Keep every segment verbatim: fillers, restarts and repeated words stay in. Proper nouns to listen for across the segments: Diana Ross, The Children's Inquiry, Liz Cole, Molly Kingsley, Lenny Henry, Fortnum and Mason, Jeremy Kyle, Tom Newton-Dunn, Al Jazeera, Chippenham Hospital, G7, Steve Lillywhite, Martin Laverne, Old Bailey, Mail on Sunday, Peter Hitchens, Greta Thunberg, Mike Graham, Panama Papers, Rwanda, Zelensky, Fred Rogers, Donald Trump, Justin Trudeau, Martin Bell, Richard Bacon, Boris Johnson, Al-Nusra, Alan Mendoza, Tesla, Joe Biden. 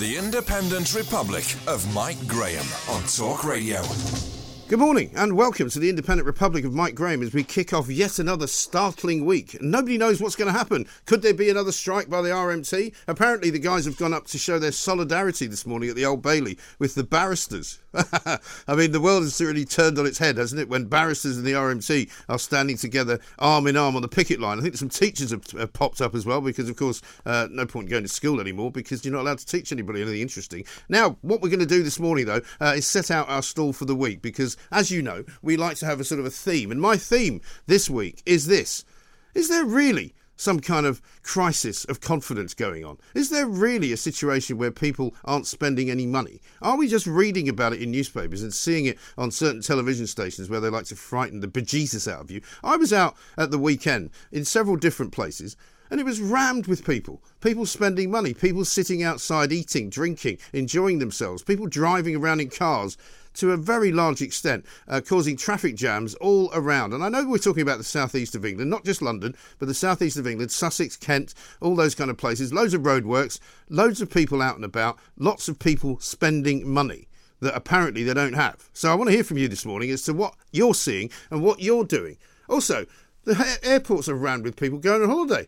The Independent Republic of Mike Graham on Talk Radio. Good morning and welcome to the Independent Republic of Mike Graham as we kick off yet another startling week. Nobody knows what's going to happen. Could there be another strike by the R M T? Apparently the guys have gone up to show their solidarity this morning at the Old Bailey with the barristers. I mean, the world has really turned on its head, hasn't it, when barristers and the R M T are standing together arm in arm on the picket line. I think some teachers have, have popped up as well because, of course, uh, no point in going to school anymore because you're not allowed to teach anybody anything interesting. Now, what we're going to do this morning, though, uh, is set out our stall for the week because, as you know, we like to have a sort of a theme. And my theme this week is this. Is there really some kind of crisis of confidence going on? Is there really a situation where people aren't spending any money? Are we just reading about it in newspapers and seeing it on certain television stations where they like to frighten the bejesus out of you? I was out at the weekend in several different places, and it was rammed with people. People spending money, people sitting outside eating, drinking, enjoying themselves, people driving around in cars, to a very large extent, uh, causing traffic jams all around. And I know we're talking about the southeast of England, not just London, but the southeast of England, Sussex, Kent, all those kind of places, loads of roadworks, loads of people out and about, lots of people spending money that apparently they don't have. So I want to hear from you this morning as to what you're seeing and what you're doing. Also, the ha- airports are rammed with people going on holiday.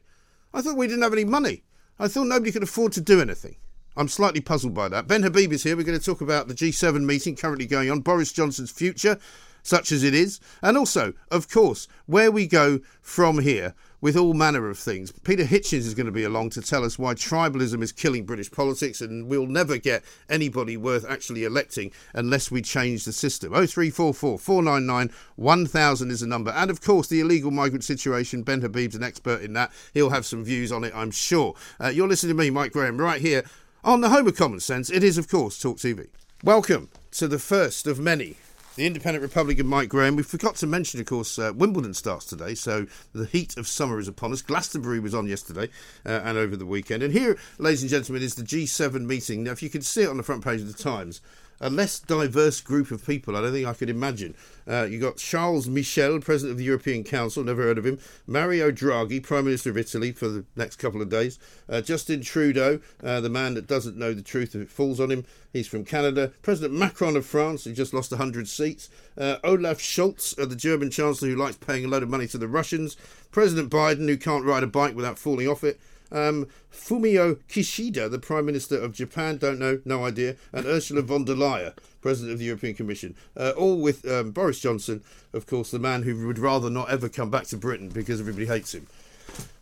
I thought we didn't have any money. I thought nobody could afford to do anything. I'm slightly puzzled by that. Ben Habib is here. We're going to talk about the G seven meeting currently going on, Boris Johnson's future, such as it is, and also, of course, where we go from here with all manner of things. Peter Hitchens is going to be along to tell us why tribalism is killing British politics and we'll never get anybody worth actually electing unless we change the system. oh three four four, four nine nine, one thousand is the number. And of course, the illegal migrant situation, Ben Habib's an expert in that. He'll have some views on it, I'm sure. Uh, you're listening to me, Mike Graham, right here on the home of common sense. It is, of course, Talk T V. Welcome to the first of many, the Independent Republic of Mike Graham. We forgot to mention, of course, uh, Wimbledon starts today, so the heat of summer is upon us. Glastonbury was on yesterday uh, and over the weekend. And here, ladies and gentlemen, is the G seven meeting. Now, if you could see it on the front page of the Times, a less diverse group of people I don't think I could imagine. Uh, you got Charles Michel, President of the European Council, never heard of him. Mario Draghi, Prime Minister of Italy for the next couple of days. Uh, Justin Trudeau, uh, the man that doesn't know the truth if it falls on him. He's from Canada. President Macron of France, who just lost one hundred seats. Uh, Olaf Scholz, uh, the German Chancellor, who likes paying a load of money to the Russians. President Biden, who can't ride a bike without falling off it. Um, Fumio Kishida, the Prime Minister of Japan, don't know, no idea, and Ursula von der Leyen, President of the European Commission, uh, all with um, Boris Johnson, of course, the man who would rather not ever come back to Britain because everybody hates him.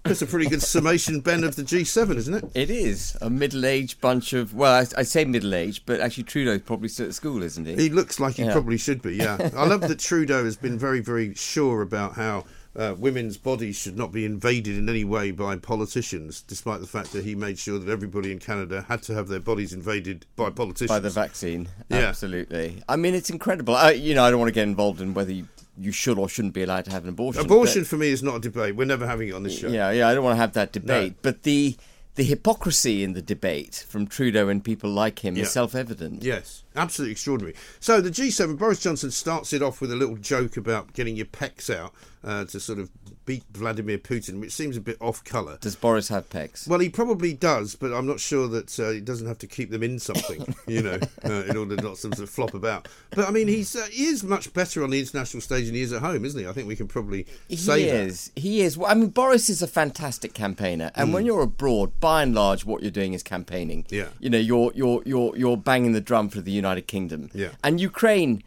That's a pretty good summation, Ben, of the G seven, isn't it? It is. A middle-aged bunch of... Well, I, I say middle-aged, but actually Trudeau's probably still at school, isn't he? He looks like he yeah. probably should be, yeah. I love that Trudeau has been very, very sure about how Uh, women's bodies should not be invaded in any way by politicians, despite the fact that he made sure that everybody in Canada had to have their bodies invaded by politicians. By the vaccine, yeah. Absolutely. I mean, it's incredible. I, you know, I don't want to get involved in whether you, you should or shouldn't be allowed to have an abortion. Abortion, but, for me, is not a debate. We're never having it on this show. Yeah, yeah, I don't want to have that debate. No. But the the hypocrisy in the debate from Trudeau and people like him yeah. is self-evident. Yes, absolutely extraordinary. So the G seven, Boris Johnson starts it off with a little joke about getting your pecs out Uh, to sort of beat Vladimir Putin, which seems a bit off-colour. Does Boris have pecs? Well, he probably does, but I'm not sure that uh, he doesn't have to keep them in something, you know, uh, in order not to sort of flop about. But, I mean, he's, uh, he is much better on the international stage than he is at home, isn't he? I think we can probably he say is. that. He is. Well, I mean, Boris is a fantastic campaigner, and mm. when you're abroad, by and large, what you're doing is campaigning. Yeah. You know, you're you're you're you're banging the drum for the United Kingdom. Yeah. And Ukraine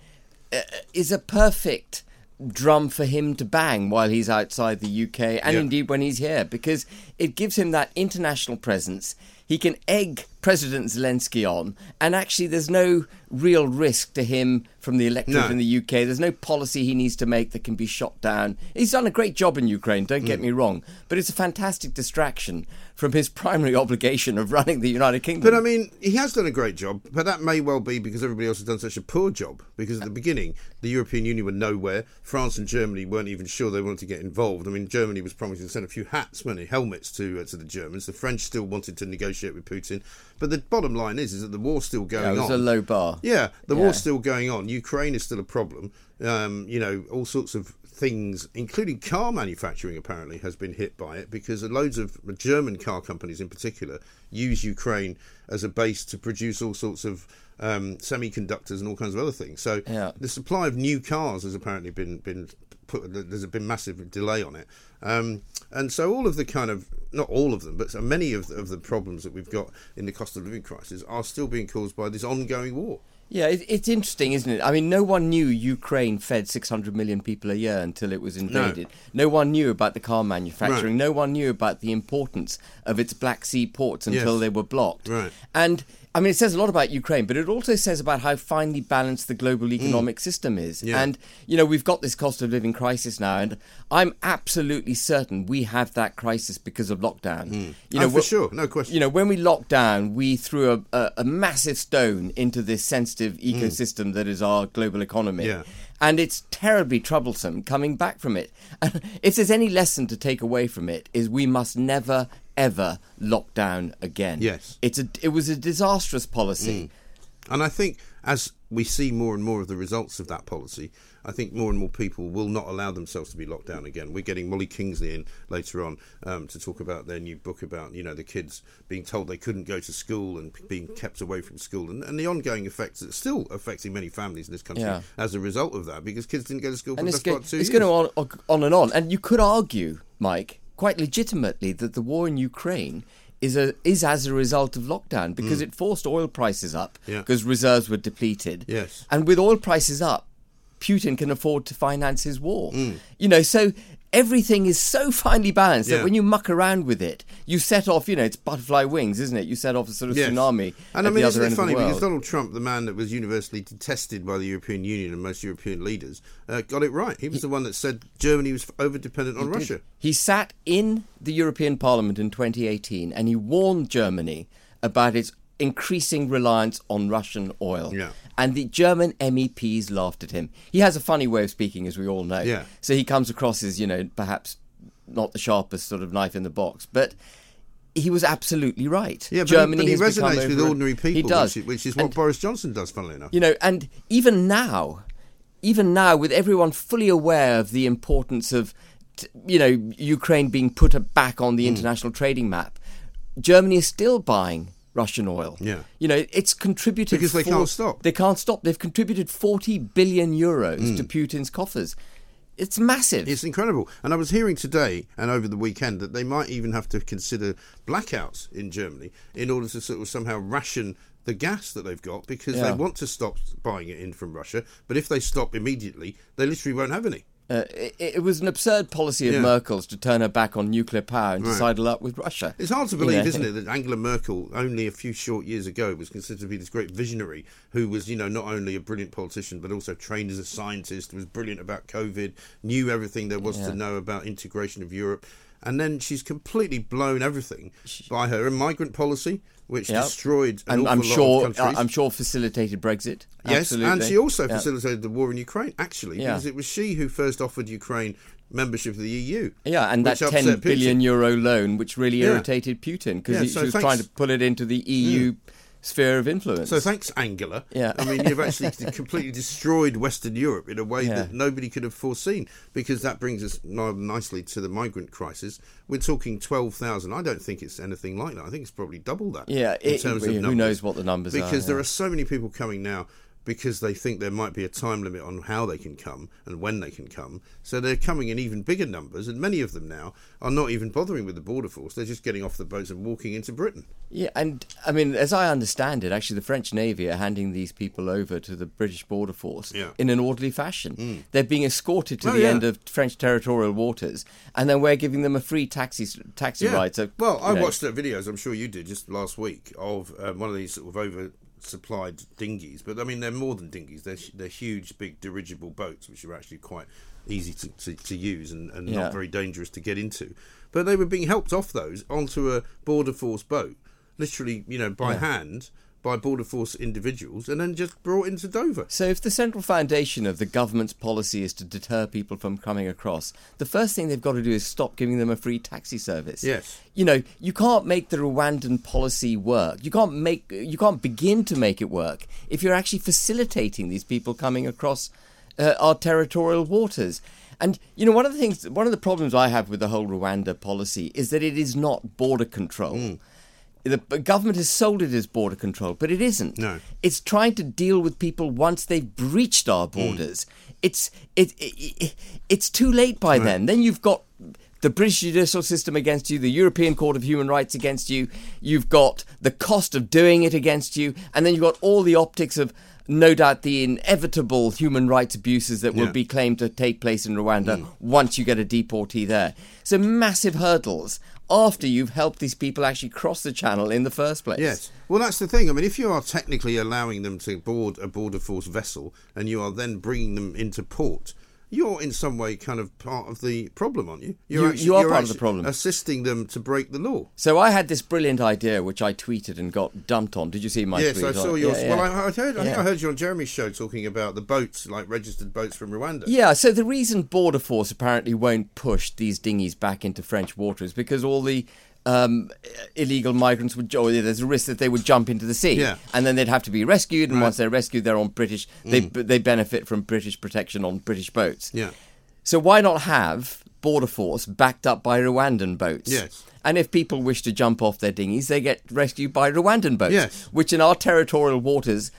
uh, is a perfect drum for him to bang while he's outside the U K and yeah. indeed when he's here, because it gives him that international presence. He can egg President Zelensky on, and actually there's no real risk to him from the electorate no. in the U K. There's no policy he needs to make that can be shot down. He's done a great job in Ukraine, don't get mm. me wrong, but it's a fantastic distraction from his primary obligation of running the United Kingdom. But I mean, he has done a great job, but that may well be because everybody else has done such a poor job, because at the beginning, the European Union were nowhere. France and Germany weren't even sure they wanted to get involved. I mean, Germany was promising to send a few hats, many helmets to, uh, to the Germans. The French still wanted to negotiate with Putin. But the bottom line is, is that the war's still going on. Yeah, it was on. a low bar. Yeah, the yeah. war's still going on. Ukraine is still a problem. Um, you know, all sorts of things, including car manufacturing, apparently, has been hit by it, because loads of German car companies in particular use Ukraine as a base to produce all sorts of um, semiconductors and all kinds of other things. So yeah. the supply of new cars has apparently been... been Put, there's been massive delay on it, um, and so all of the kind of not all of them, but so many of the, of the problems that we've got in the cost of living crisis are still being caused by this ongoing war. Yeah, it, it's interesting, isn't it? I mean, no one knew Ukraine fed six hundred million people a year until it was invaded. No, no one knew about the car manufacturing. Right. No one knew about the importance of its Black Sea ports until yes. they were blocked. Right. And I mean, it says a lot about Ukraine, but it also says about how finely balanced the global economic mm. system is. Yeah. And, you know, we've got this cost of living crisis now, and I'm absolutely certain we have that crisis because of lockdown. Mm. You know, oh, for sure, no question. You know, when we locked down, we threw a, a, a massive stone into this sensitive ecosystem mm. that is our global economy. Yeah. And it's terribly troublesome coming back from it. And if there's any lesson to take away from it, is we must never... ever lock down again. Yes. It's a, it was a disastrous policy. Mm. And I think as we see more and more of the results of that policy, I think more and more people will not allow themselves to be locked down again. We're getting Molly Kingsley in later on um, to talk about their new book about, you know, the kids being told they couldn't go to school and being kept away from school, and, and the ongoing effects that's still affecting many families in this country yeah. as a result of that, because kids didn't go to school for the best part of two years. It's going on, on and on. And you could argue, Mike, quite legitimately, that the war in Ukraine is a is as a result of lockdown, because mm. it forced oil prices up yeah. because reserves were depleted. Yes. And with oil prices up, Putin can afford to finance his war. Mm. You know, so everything is so finely balanced yeah. that when you muck around with it, you set off, you know, it's butterfly wings, isn't it? You set off a sort of yes. tsunami. And I mean, isn't it funny, because Donald Trump, the man that was universally detested by the European Union and most European leaders, uh, got it right. He was he, the one that said Germany was over-dependent on Russia. Did. He sat in the European Parliament in twenty eighteen and he warned Germany about its increasing reliance on Russian oil. Yeah. And the German M E Ps laughed at him. He has a funny way of speaking, as we all know. Yeah. So he comes across as, you know, perhaps not the sharpest sort of knife in the box, but he was absolutely right. Yeah, but, Germany he, but he resonates with ordinary people, he does. Which, which is what and, Boris Johnson does, funnily enough. You know, and even now, even now, with everyone fully aware of the importance of, you know, Ukraine being put back on the mm. international trading map, Germany is still buying Russian oil. Yeah. You know, it's contributed... Because they for, can't stop. They can't stop. They've contributed forty billion euros mm. to Putin's coffers. It's massive. It's incredible. And I was hearing today and over the weekend that they might even have to consider blackouts in Germany in order to sort of somehow ration the gas that they've got, because yeah. they want to stop buying it in from Russia. But if they stop immediately, they literally won't have any. Uh, it, it was an absurd policy of yeah. Merkel's to turn her back on nuclear power and right. to sidle up with Russia. It's hard to believe, you know? Isn't it, that Angela Merkel, only a few short years ago, was considered to be this great visionary who was, you know, not only a brilliant politician but also trained as a scientist, was brilliant about COVID, knew everything there was yeah. to know about integration of Europe. And then she's completely blown everything by her migrant policy, which yep. destroyed an and awful I'm lot sure, of countries. I'm sure facilitated Brexit. Yes, absolutely. And she also yep. facilitated the war in Ukraine, actually, yeah. because it was she who first offered Ukraine membership of the E U. Yeah, and that ten billion Putin. Euro loan, which really yeah. irritated Putin, because yeah, so she was thanks. trying to pull it into the E U mm. sphere of influence. So thanks, Angela. Yeah. I mean, you've actually completely destroyed Western Europe in a way yeah. that nobody could have foreseen, because that brings us nicely to the migrant crisis. We're talking twelve thousand. I don't think it's anything like that. I think it's probably double that. Yeah, it, in terms it, of numbers, who knows what the numbers because are. Because yeah. there are so many people coming now, because they think there might be a time limit on how they can come and when they can come. So they're coming in even bigger numbers, and many of them now are not even bothering with the border force. They're just getting off the boats and walking into Britain. Yeah, and I mean, as I understand it, actually the French Navy are handing these people over to the British border force yeah. in an orderly fashion. Mm. They're being escorted to oh, the yeah. end of French territorial waters, and then we're giving them a free taxi taxi yeah. ride. So, well, I know. watched the videos, I'm sure you did, just last week, of um, one of these sort of over... supplied dinghies, but I mean they're more than dinghies, they're they're huge big dirigible boats which are actually quite easy to, to, to use and, and yeah. not very dangerous to get into, but they were being helped off those onto a border force boat, literally, you know, by yeah. hand, by border force individuals and then just brought into Dover. So if the central foundation of the government's policy is to deter people from coming across, the first thing they've got to do is stop giving them a free taxi service. Yes. You know, you can't make the Rwandan policy work. You can't make, you can't begin to make it work if you're actually facilitating these people coming across uh, our territorial waters. And, you know, one of the things, one of the problems I have with the whole Rwanda policy is that it is not border control. Mm. The government has sold it as border control, but it isn't. No. It's trying to deal with people once they've breached our borders. Mm. It's it, it, it it's too late by right. then. Then you've got the British judicial system against you, the European Court of Human Rights against you, you've got the cost of doing it against you, and then you've got all the optics of, no doubt, the inevitable human rights abuses that will yeah. be claimed to take place in Rwanda mm. once you get a deportee there. So massive hurdles after you've helped these people actually cross the channel in the first place. Yes. Well, that's the thing. I mean, if you are technically allowing them to board a border force vessel and you are then bringing them into port, you're in some way kind of part of the problem, aren't you? You're you, actually, you are you're part of the problem. Assisting them to break the law. So I had this brilliant idea, which I tweeted and got dumped on. Did you see my yes, tweet? Yes, I saw on? yours. Yeah, yeah. Well, I, I, heard, I yeah. think I heard you on Jeremy's show talking about the boats, like registered boats from Rwanda. Yeah, so the reason Border Force apparently won't push these dinghies back into French water is because all the Um, illegal migrants would, or there's a risk that they would jump into the sea, yeah. and then they'd have to be rescued. And right. once they're rescued, they're on British. They mm. they benefit from British protection on British boats. Yeah. So why not have border force backed up by Rwandan boats? Yes. And if people wish to jump off their dinghies, they get rescued by Rwandan boats, yes. which in our territorial waters,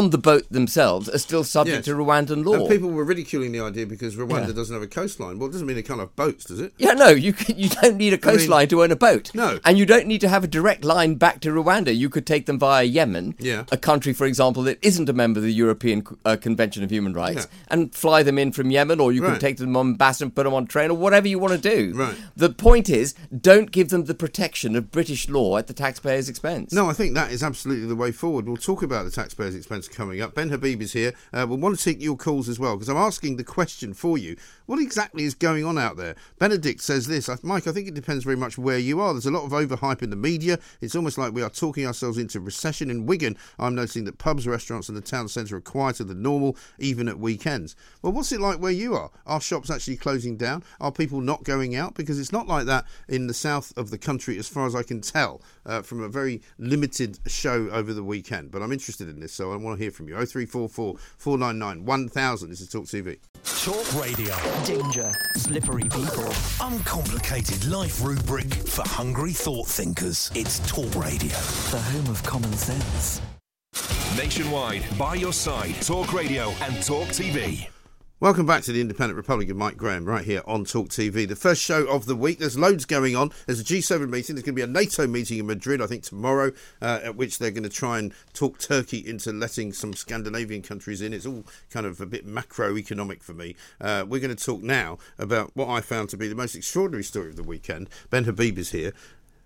on the boat themselves, are still subject yes. to Rwandan law. And people were ridiculing the idea because Rwanda yeah. doesn't have a coastline. Well, it doesn't mean it can't have boats, does it? Yeah, no, you can, you don't need a coastline I mean, to own a boat. No. And you don't need to have a direct line back to Rwanda. You could take them via Yemen, yeah. a country, for example, that isn't a member of the European uh, Convention of Human Rights, yeah. and fly them in from Yemen, or you right. can take them on Mombasa and put them on a train, or whatever you want to do. Right. The point is, don't give them the protection of British law at the taxpayer's expense. No, I think that is absolutely the way forward. We'll talk about the taxpayer's expense coming up. Ben Habib is here. Uh, we'll want to take your calls as well, because I'm asking the question for you. What exactly is going on out there? Benedict says this, Mike, I think it depends very much where you are. There's a lot of overhype in the media. It's almost like we are talking ourselves into recession. In Wigan, I'm noticing that pubs, restaurants and the town centre are quieter than normal, even at weekends. Well, what's it like where you are? Are shops actually closing down? Are people not going out? Because it's not like that in the south of the country, as far as I can tell, uh, from a very limited show over the weekend. But I'm interested in this, so I'm I want to hear from you. oh three four four, four nine nine, one thousand. This is Talk T V. Talk Radio. Danger. Slippery people. Uncomplicated life rubric for hungry thought thinkers. It's Talk Radio. The home of common sense. Nationwide, by your side. Talk Radio and Talk T V. Welcome back to the Independent Republic of Mike Graham, right here on Talk T V. The first show of the week. There's loads going on. There's a G seven meeting. There's going to be a NATO meeting in Madrid, I think, tomorrow, uh, at which they're going to try and talk Turkey into letting some Scandinavian countries in. It's all kind of a bit macroeconomic for me. Uh, we're going to talk now about what I found to be the most extraordinary story of the weekend. Ben Habib is here.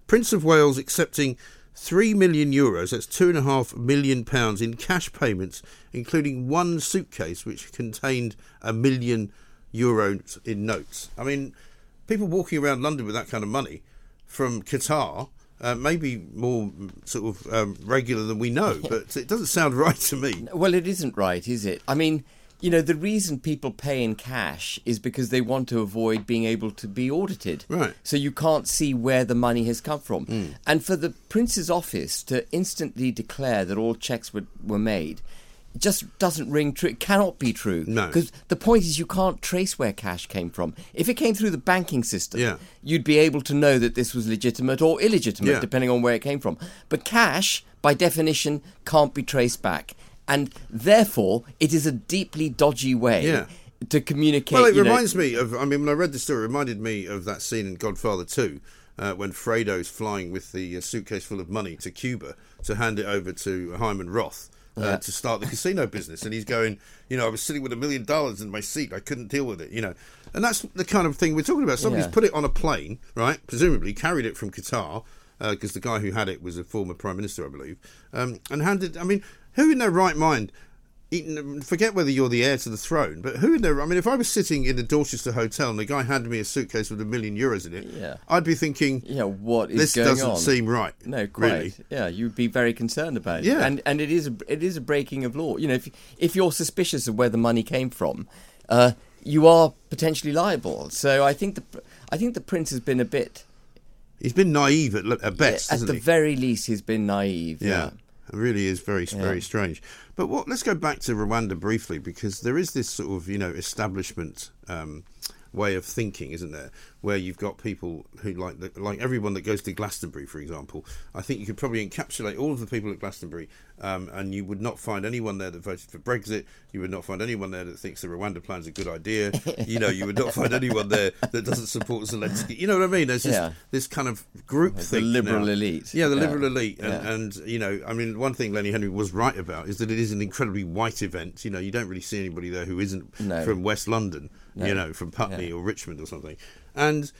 Prince of Wales accepting three million euros, that's two and a half million pounds in cash payments, including one suitcase which contained a million euros in notes. I mean, people walking around London with that kind of money from Qatar, uh, maybe more sort of um, regular than we know, but it doesn't sound right to me. Well, it isn't right, is it? I mean, you know, the reason people pay in cash is because they want to avoid being able to be audited. Right. So you can't see where the money has come from. Mm. And for the Prince's office to instantly declare that all checks were, were made just doesn't ring true. It cannot be true. No. Because the point is you can't trace where cash came from. If it came through the banking system, yeah. you'd be able to know that this was legitimate or illegitimate, yeah. depending on where it came from. But cash, by definition, can't be traced back. And therefore, it is a deeply dodgy way yeah. to communicate. Well, it reminds know. me of, I mean, when I read the story, it reminded me of that scene in Godfather two, uh, when Fredo's flying with the suitcase full of money to Cuba to hand it over to Hyman Roth. Uh, yeah. to start the casino business, and he's going, you know, I was sitting with a million dollars in my seat, I couldn't deal with it, you know. And that's the kind of thing we're talking about. Somebody's yeah. put it on a plane, right, presumably carried it from Qatar, because uh, the guy who had it was a former prime minister, I believe, um, and handed, I mean, who in their right mind forget whether you're the heir to the throne, but who in their... I mean, if I was sitting in the Dorchester hotel and the guy handed me a suitcase with a million euros in it, yeah. I'd be thinking, yeah, what is this going doesn't on? Seem right. No, great. Really. Yeah, you'd be very concerned about it. Yeah. And and it is a, it is a breaking of law. You know, if if you're suspicious of where the money came from, uh, you are potentially liable. So I think the I think the prince has been a bit... He's been naive at, at best, yeah, hasn't he? At the very least, he's been naive. Yeah. yeah. It really is very, very yeah. strange. But what? Let's go back to Rwanda briefly, because there is this sort of, you know, establishment um, way of thinking, isn't there? Where you've got people who like the, like everyone that goes to Glastonbury, for example. I think you could probably encapsulate all of the people at Glastonbury, um, and you would not find anyone there that voted for Brexit. You would not find anyone there that thinks the Rwanda plan's a good idea. You know, you would not find anyone there that doesn't support Zelensky. You know what I mean? There's just yeah. this kind of group thing. The liberal now. elite. Yeah, the yeah. liberal elite. And, yeah. and, you know, I mean, one thing Lenny Henry was right about is that it is an incredibly white event. You know, you don't really see anybody there who isn't no. from West London, no. you know, from Putney yeah. or Richmond or something. And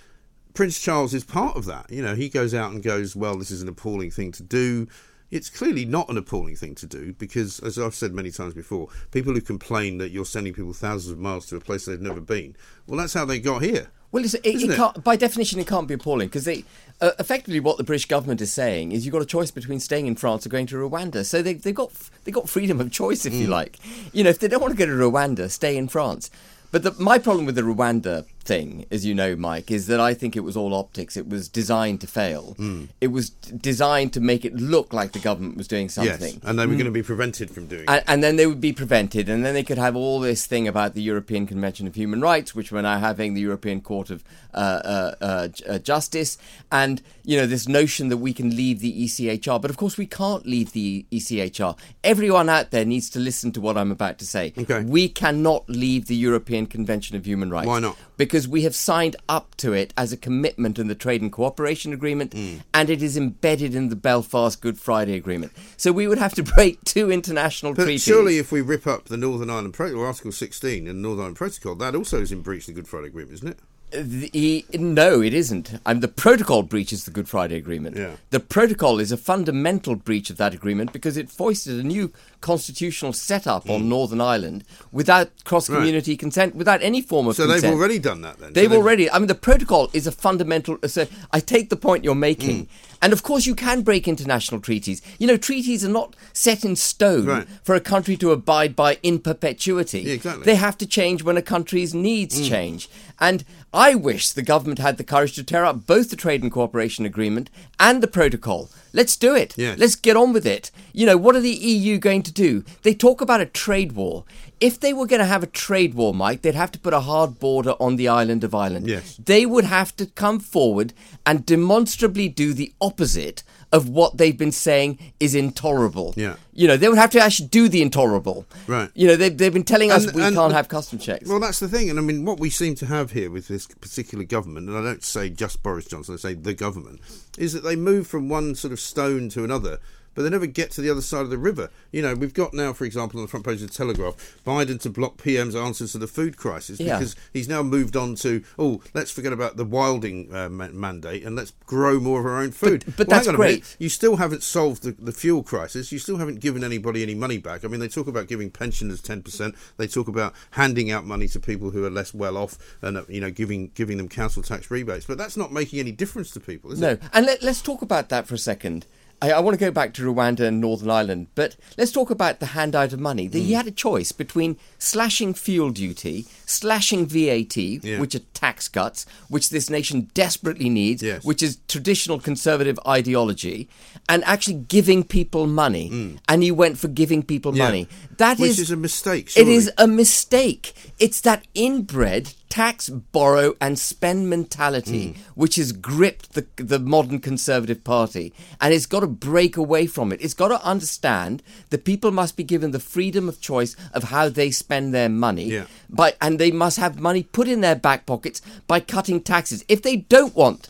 Prince Charles is part of that. You know, he goes out and goes, well, this is an appalling thing to do. It's clearly not an appalling thing to do because, as I've said many times before, people who complain that you're sending people thousands of miles to a place they've never been, well, that's how they got here. Well, it's, it, it, it can't, by definition, it can't be appalling because they, uh, effectively what the British government is saying is you've got a choice between staying in France or going to Rwanda. So they, they've got they got freedom of choice, if mm. you like. You know, if they don't want to go to Rwanda, stay in France. But the, my problem with the Rwanda thing, as you know, Mike, is that I think it was all optics. It was designed to fail. Mm. It was designed to make it look like the government was doing something. Yes, and they were mm. going to be prevented from doing and, it. And then they would be prevented, and then they could have all this thing about the European Convention of Human Rights, which we're now having, the European Court of uh, uh, uh, Justice, and, you know, this notion that we can leave the E C H R. But, of course, we can't leave the E C H R. Everyone out there needs to listen to what I'm about to say. Okay. We cannot leave the European Convention of Human Rights. Why not? Because we have signed up to it as a commitment in the Trade and Cooperation Agreement, mm. and it is embedded in the Belfast Good Friday Agreement. So we would have to break two international but treaties. But surely if we rip up the Northern Ireland Protocol, or Article sixteen in the Northern Ireland Protocol, that also is in breach of the Good Friday Agreement, isn't it? The, no, it isn't. Um, the protocol breaches the Good Friday Agreement. Yeah. The protocol is a fundamental breach of that agreement because it foisted a new constitutional setup mm. on Northern Ireland without cross-community right. consent, without any form of so consent. So they've already done that then? They've, so they've already... I mean, the protocol is a fundamental... So I take the point you're making. Mm. And, of course, you can break international treaties. You know, treaties are not set in stone right. for a country to abide by in perpetuity. Yeah, exactly. They have to change when a country's needs mm. change. And... I wish the government had the courage to tear up both the Trade and Cooperation Agreement and the Protocol. Let's do it. Yes. Let's get on with it. You know, what are the E U going to do? They talk about a trade war. If they were going to have a trade war, Mike, they'd have to put a hard border on the island of Ireland. Yes. They would have to come forward and demonstrably do the opposite of what they've been saying is intolerable. Yeah. You know, they would have to actually do the intolerable. Right. You know, they've, they've been telling us and, we and, can't have custom checks. Well, that's the thing. And I mean, what we seem to have here with this particular government, and I don't say just Boris Johnson, I say the government, is that they move from one sort of stone to another, but they never get to the other side of the river. You know, we've got now, for example, on the front page of the Telegraph, Biden to block P M's answers to the food crisis yeah. because he's now moved on to, oh, let's forget about the wilding uh, ma- mandate and let's grow more of our own food. But, but well, that's hang on a great. Minute. You still haven't solved the, the fuel crisis. You still haven't given anybody any money back. I mean, they talk about giving pensioners ten percent. They talk about handing out money to people who are less well off and, uh, you know, giving giving them council tax rebates. But that's not making any difference to people, is no. it? No. And let, let's talk about that for a second. I, I want to go back to Rwanda and Northern Ireland, but let's talk about the handout of money. Mm. He had a choice between slashing fuel duty, slashing V A T, yeah. which are tax cuts, which this nation desperately needs, yes. which is traditional conservative ideology, and actually giving people money. Mm. And he went for giving people yeah. money. That which is, is a mistake, surely. It is a mistake. It's that inbred tax, borrow and spend mentality, mm. which has gripped the the modern Conservative Party, and it's got to break away from it. It's got to understand that people must be given the freedom of choice of how they spend their money, yeah. by, and they must have money put in their back pockets by cutting taxes. If they don't want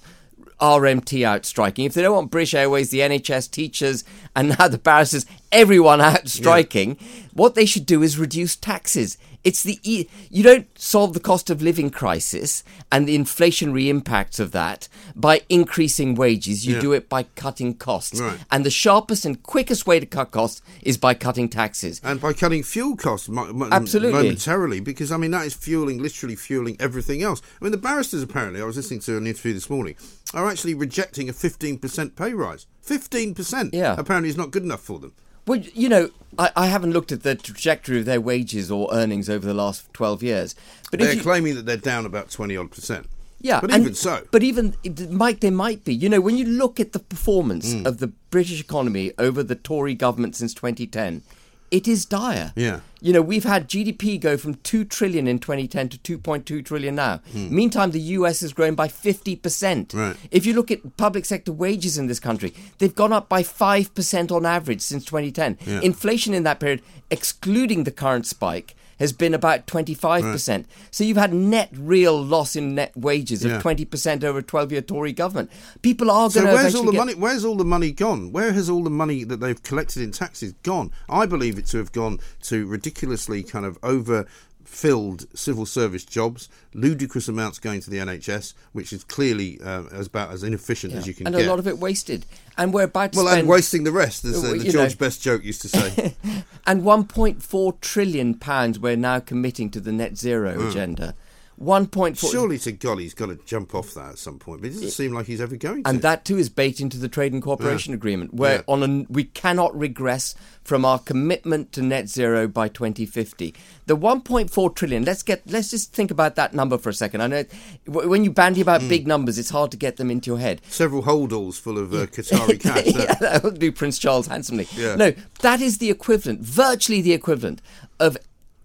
R M T out striking, if they don't want British Airways, the N H S, teachers, and now the barristers everyone out striking. Yeah. What they should do is reduce taxes. It's the e- you don't solve the cost of living crisis and the inflationary impacts of that by increasing wages. You yeah. do it by cutting costs. Right. And the sharpest and quickest way to cut costs is by cutting taxes. And by cutting fuel costs mo- Absolutely. momentarily, because, I mean, that is fueling, literally fueling everything else. I mean, the barristers, apparently, I was listening to an interview this morning, are actually rejecting a fifteen percent pay rise. fifteen percent yeah. apparently is not good enough for them. Well, you know, I, I haven't looked at the trajectory of their wages or earnings over the last twelve years. But they're you, claiming that they're down about twenty odd percent. Yeah. But even and, so. But even, Mike, they might be. You know, when you look at the performance mm. of the British economy over the Tory government since twenty ten, it is dire. Yeah. You know, we've had G D P go from two trillion in twenty ten to two point two trillion now. Mm. Meantime, the U S has grown by fifty percent. Right. If you look at public sector wages in this country, they've gone up by five percent on average since twenty ten. Yeah. Inflation in that period, excluding the current spike, has been about twenty-five percent. Right. So you've had net real loss in net wages of yeah. twenty percent over a twelve-year Tory government. People are going to so where's all the get... money? Where's all the money gone? Where has all the money that they've collected in taxes gone? I believe it to have gone to ridiculously kind of overfilled civil service jobs, ludicrous amounts going to the N H S, which is clearly uh, as about as inefficient yeah. as you can and get. And a lot of it wasted. And we're about to well, spend... and wasting the rest, as uh, the George know. Best joke used to say. And one point four trillion pounds we're now committing to the net zero mm. agenda. one point four Surely to God he's got to jump off that at some point, but it doesn't seem like he's ever going to. And that too is baked into the Trade and Cooperation yeah. Agreement, where yeah. on a, we cannot regress from our commitment to net zero by twenty fifty. The one point four trillion, let's get let's just think about that number for a second. I know when you bandy about mm. big numbers, it's hard to get them into your head. Several holdalls full of uh, Qatari cash. yeah, that would do Prince Charles handsomely. Yeah. No, that is the equivalent, virtually the equivalent of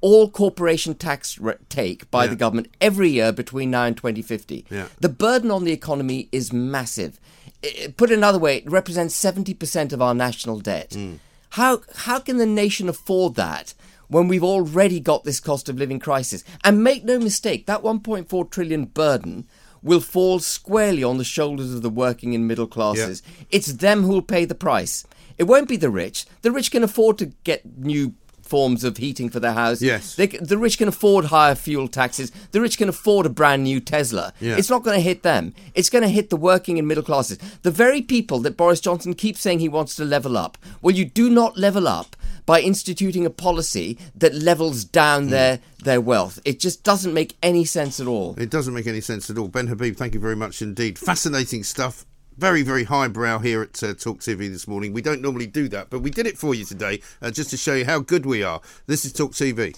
all corporation tax re- take by yeah. the government every year between now and twenty fifty. Yeah. The burden on the economy is massive. It, put another way, it represents seventy percent of our national debt. Mm. How how can the nation afford that when we've already got this cost of living crisis? And make no mistake, that one point four trillion burden will fall squarely on the shoulders of the working and middle classes. Yeah. It's them who'll pay the price. It won't be the rich. The rich can afford to get new forms of heating for their house. Yes. They, the rich can afford higher fuel taxes. The rich can afford a brand new Tesla. Yeah. It's not going to hit them. It's going to hit the working and middle classes. The very people that Boris Johnson keeps saying he wants to level up. Well, you do not level up by instituting a policy that levels down mm. their their wealth. It just doesn't make any sense at all. It doesn't make any sense at all. Ben Habib, thank you very much indeed. Fascinating stuff. Very, very highbrow here at uh, Talk T V this morning. We don't normally do that, but we did it for you today uh, just to show you how good we are. This is Talk T V.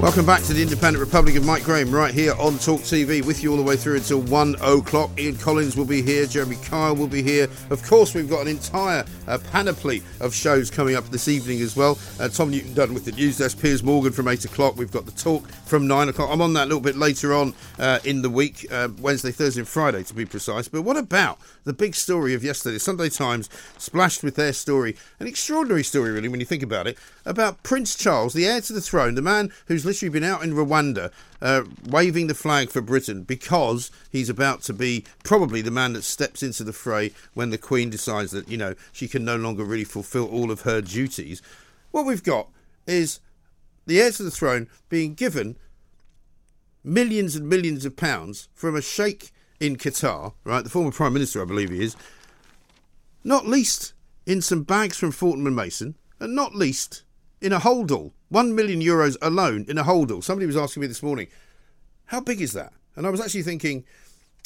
Welcome back to the Independent Republic of Mike Graham right here on Talk T V with you all the way through until one o'clock. Ian Collins will be here. Jeremy Kyle will be here. Of course, we've got an entire uh, panoply of shows coming up this evening as well. Uh, Tom Newton-Dunn with the news desk. Piers Morgan from eight o'clock. We've got the talk from nine o'clock. I'm on that a little bit later on uh, in the week, uh, Wednesday, Thursday and Friday to be precise. But what about the big story of yesterday? Sunday Times splashed with their story, an extraordinary story really when you think about it, about Prince Charles, the heir to the throne, the man who's literally been out in Rwanda uh, waving the flag for Britain because he's about to be probably the man that steps into the fray when the Queen decides that, you know, she can no longer really fulfil all of her duties. What we've got is the heir to the throne being given millions and millions of pounds from a sheikh in Qatar, right, the former Prime Minister, I believe he is, not least in some bags from Fortnum and Mason, and not least in a holdall. One million euros alone in a holdall. Somebody was asking me this morning, how big is that? And I was actually thinking,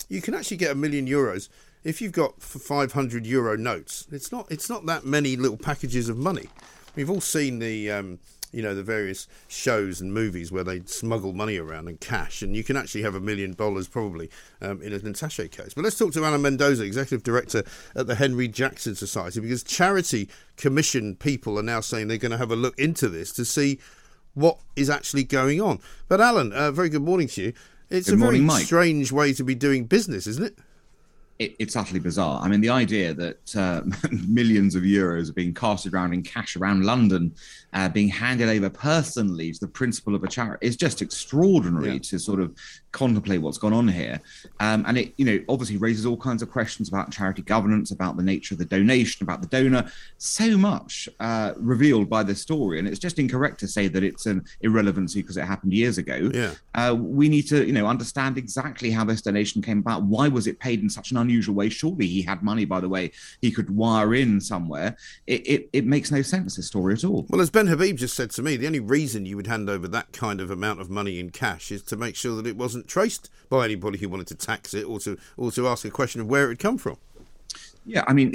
you can actually get a million euros if you've got five hundred euro notes. It's not it's not that many little packages of money. We've all seen the, um, you know, the various shows and movies where they smuggle money around and cash, and you can actually have a million dollars probably um, in an attaché case. But let's talk to Alan Mendoza, Executive Director at the Henry Jackson Society, because charity commission people are now saying they're going to have a look into this to see what is actually going on. But Alan, uh, very good morning to you. It's good a morning, very Mike. Strange way to be doing business, isn't it? it, it's utterly bizarre. I mean, the idea that uh, millions of euros are being carted around in cash around London, uh, being handed over personally to the principal of a charity is just extraordinary yeah. to sort of contemplate what's gone on here. Um, and it, you know, obviously raises all kinds of questions about charity governance, about the nature of the donation, about the donor. So much uh, revealed by this story, and it's just incorrect to say that it's an irrelevancy because it happened years ago. Yeah. Uh, we need to, you know, understand exactly how this donation came about. Why was it paid in such an unusual way? Surely he had money, by the way, he could wire in somewhere. It, it, it makes no sense, this story at all. Well, as Ben Habib just said to me, the only reason you would hand over that kind of amount of money in cash is to make sure that it wasn't traced by anybody who wanted to tax it or to or to ask a question of where it had come from. Yeah, I mean...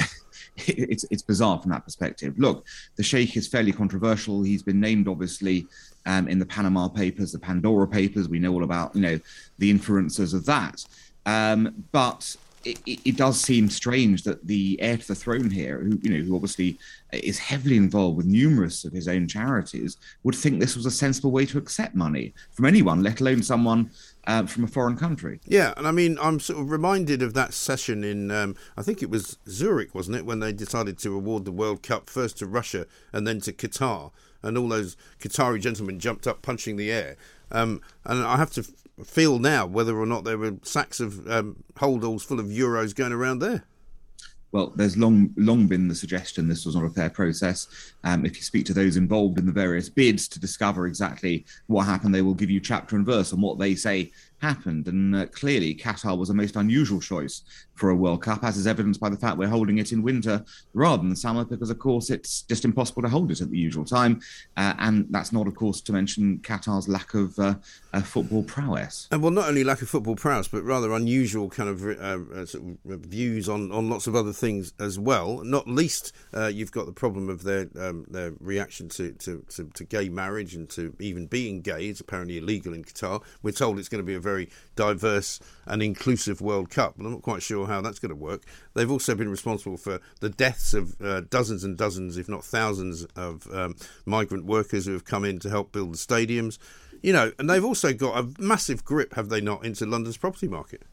It's it's bizarre from that perspective. Look, the Sheikh is fairly controversial. He's been named, obviously, um, in the Panama Papers, the Pandora Papers. We know all about, you know, the influences of that. Um, but it, it does seem strange that the heir to the throne here, who, you know, who obviously is heavily involved with numerous of his own charities, would think this was a sensible way to accept money from anyone, let alone someone... Uh, from a foreign country. Yeah, and I mean, I'm sort of reminded of that session in, um, I think it was Zurich, wasn't it, when they decided to award the World Cup first to Russia and then to Qatar, and all those Qatari gentlemen jumped up punching the air. Um, and I have to f- feel now whether or not there were sacks of um, holdalls full of euros going around there. Well, there's long long been the suggestion this was not a fair process. Um, if you speak to those involved in the various bids to discover exactly what happened, they will give you chapter and verse on what they say happened. And uh, clearly, Qatar was a most unusual choice for a World Cup, as is evidenced by the fact we're holding it in winter rather than summer, because, of course, it's just impossible to hold it at the usual time. Uh, and that's not, of course, to mention Qatar's lack of uh, uh, football prowess. And well, not only lack of football prowess, but rather unusual kind of, uh, uh, sort of views on, on lots of other things as well. Not least, uh, you've got the problem of their um, their reaction to, to, to, to gay marriage, and to even being gay is apparently illegal in Qatar. We're told it's going to be a very diverse and inclusive World Cup. Well, I'm not quite sure how that's going to work. They've also been responsible for the deaths of uh, dozens and dozens, if not thousands, of um, migrant workers who have come in to help build the stadiums. You know, and they've also got a massive grip, have they not, into London's property market.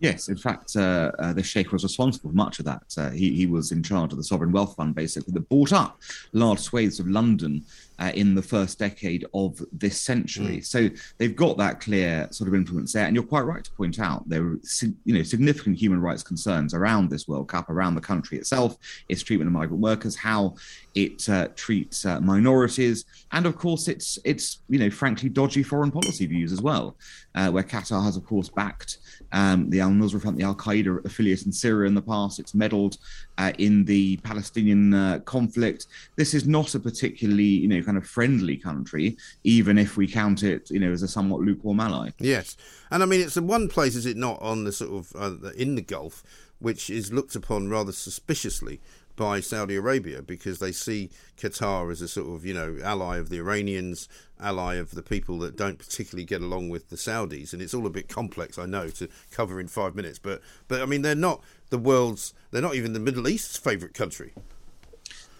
Yes, in fact, uh, uh, the Sheikh was responsible for much of that. Uh, he, he was in charge of the Sovereign Wealth Fund, basically, that bought up large swathes of London uh, in the first decade of this century. Mm. So they've got that clear sort of influence there. And you're quite right to point out there were you know, significant human rights concerns around this World Cup, around the country itself, its treatment of migrant workers, how it uh, treats uh, minorities, and, of course, its, its, you know, frankly, dodgy foreign policy views as well, uh, where Qatar has, of course, backed um, the Al-Nusra Front, the Al-Qaeda affiliate in Syria in the past. It's meddled uh, in the Palestinian uh, conflict. This is not a particularly, you know, kind of friendly country, even if we count it, you know, as a somewhat lukewarm ally. Yes. And I mean, it's the one place, is it not, on the sort of, uh, in the Gulf, which is looked upon rather suspiciously by Saudi Arabia, because they see Qatar as a sort of, you know, ally of the Iranians, ally of the people that don't particularly get along with the Saudis. And it's all a bit complex, I know, to cover in five minutes. But, but I mean, they're not the world's, they're not even the Middle East's favourite country.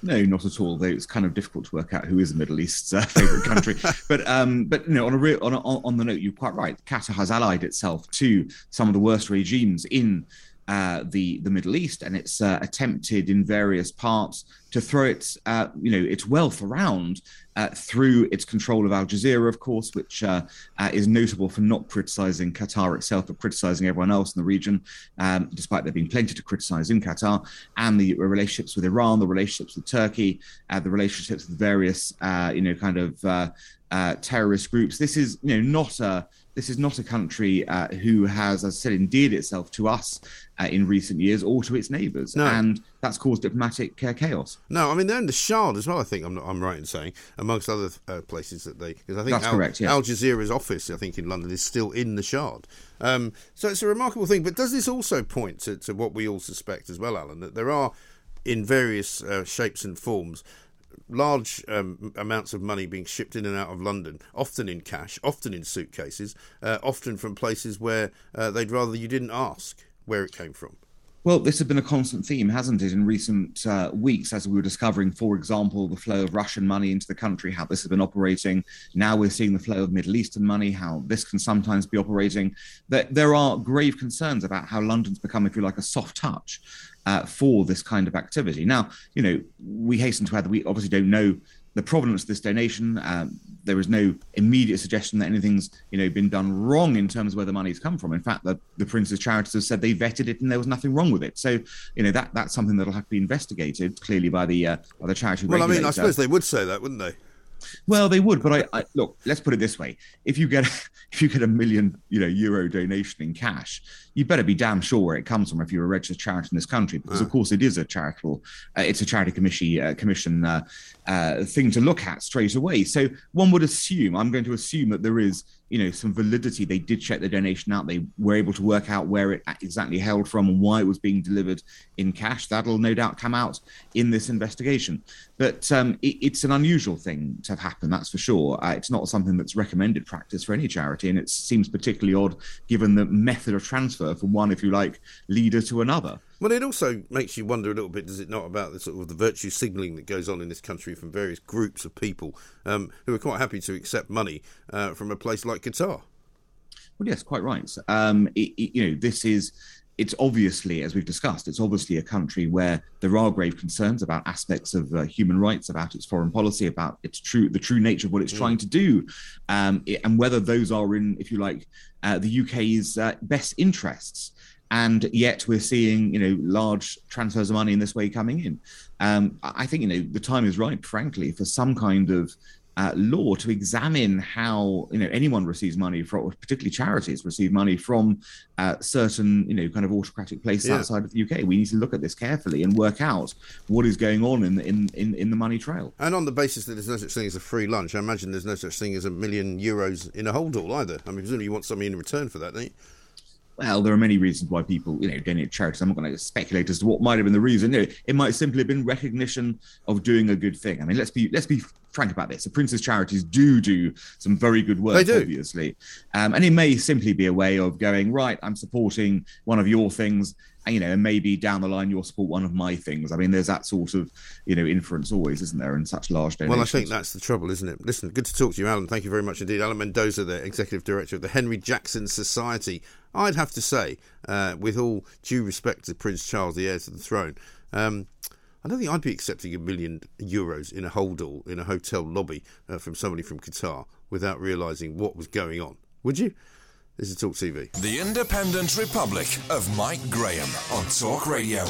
No, not at all. Though it's kind of difficult to work out who is the Middle East's uh, favourite country. But um, but you know, on a real on a, on the note, you're quite right. Qatar has allied itself to some of the worst regimes in Uh, the the Middle East, and it's uh, attempted in various parts to throw its uh, you know its wealth around uh, through its control of Al Jazeera, of course, which uh, uh, is notable for not criticising Qatar itself, but criticising everyone else in the region, um, despite there being plenty to criticise in Qatar, and the relationships with Iran, the relationships with Turkey, uh, the relationships with various uh, you know kind of uh, uh, terrorist groups. This is you know not a This is not a country uh, who has, as I said, endeared itself to us uh, in recent years or to its neighbours. No. And that's caused diplomatic uh, chaos. No, I mean, they're in the Shard as well, I think I'm, I'm right in saying, amongst other uh, places that they... Because I think that's Al, correct, yeah. Al Jazeera's office, I think, in London is still in the Shard. Um, so it's a remarkable thing. But does this also point to, to what we all suspect as well, Alan, that there are, in various uh, shapes and forms, large um, amounts of money being shipped in and out of London, often in cash, often in suitcases, uh, often from places where uh, they'd rather you didn't ask where it came from. Well, this has been a constant theme, hasn't it, in recent uh, weeks, as we were discovering, for example, the flow of Russian money into the country, how this has been operating. Now we're seeing the flow of Middle Eastern money, how this can sometimes be operating. There are grave concerns about how London's become, if you like, a soft touch uh, for this kind of activity. Now, you know, we hasten to add that we obviously don't know the provenance of this donation. Um, there is no immediate suggestion that anything's, you know, been done wrong in terms of where the money's come from. In fact, the, the Prince's charities have said they vetted it and there was nothing wrong with it. So, you know, that that's something that'll have to be investigated clearly by the uh, by the charity regulator. Well, I mean, I suppose they would say that, wouldn't they? Well, they would, but I, I look. Let's put it this way: if you get if you get a million, you know, euro donation in cash, you better be damn sure where it comes from if you're a registered charity in this country, because uh. of course it is a charitable, uh, it's a charity commission uh, commission uh, uh, thing to look at straight away. So one would assume, I'm going to assume that there is, you know, some validity. They did check the donation out. They were able to work out where it exactly hailed from and why it was being delivered in cash. That'll no doubt come out in this investigation. But um, it, it's an unusual thing to have happened, that's for sure. Uh, it's not something that's recommended practice for any charity, and it seems particularly odd given the method of transfer from one, if you like, leader to another. Well, it also makes you wonder a little bit, does it not, about the sort of the virtue signalling that goes on in this country from various groups of people um, who are quite happy to accept money uh, from a place like Qatar. Well, yes, quite right. Um, it, it, you know, this is, it's obviously, as we've discussed, it's obviously a country where there are grave concerns about aspects of uh, human rights, about its foreign policy, about its true, the true nature of what it's mm. trying to do, um, it, and whether those are in, if you like, uh, the U K's uh, best interests. And yet we're seeing, you know, large transfers of money in this way coming in. Um, I think, you know, the time is ripe, frankly, for some kind of uh, law to examine how, you know, anyone receives money from, particularly charities receive money from uh, certain, you know, kind of autocratic places yeah. outside of the U K. We need to look at this carefully and work out what is going on in the, in, in, in the money trail. And on the basis that there's no such thing as a free lunch, I imagine there's no such thing as a million euros in a holdall either. I mean, presumably you want something in return for that, don't you? Well, there are many reasons why people, you know, donate to charities. I'm not going to speculate as to what might have been the reason. You know, it might simply have been recognition of doing a good thing. I mean, let's be let's be frank about this. The Prince's charities do do some very good work, they do. Obviously. Um, and it may simply be a way of going, right, I'm supporting one of your things. And, you know, and maybe down the line you'll support one of my things. I mean, there's that sort of, you know, inference always, isn't there, in such large donations. Well, I think that's the trouble, isn't it? Listen, good to talk to you, Alan. Thank you very much indeed. Alan Mendoza, the Executive Director of the Henry Jackson Society. I'd have to say, uh, with all due respect to Prince Charles, the heir to the throne, um, I don't think I'd be accepting a million euros in a holdall, in a hotel lobby uh, from somebody from Qatar without realising what was going on. Would you? This is Talk T V. The Independent Republic of Mike Graham on Talk Radio.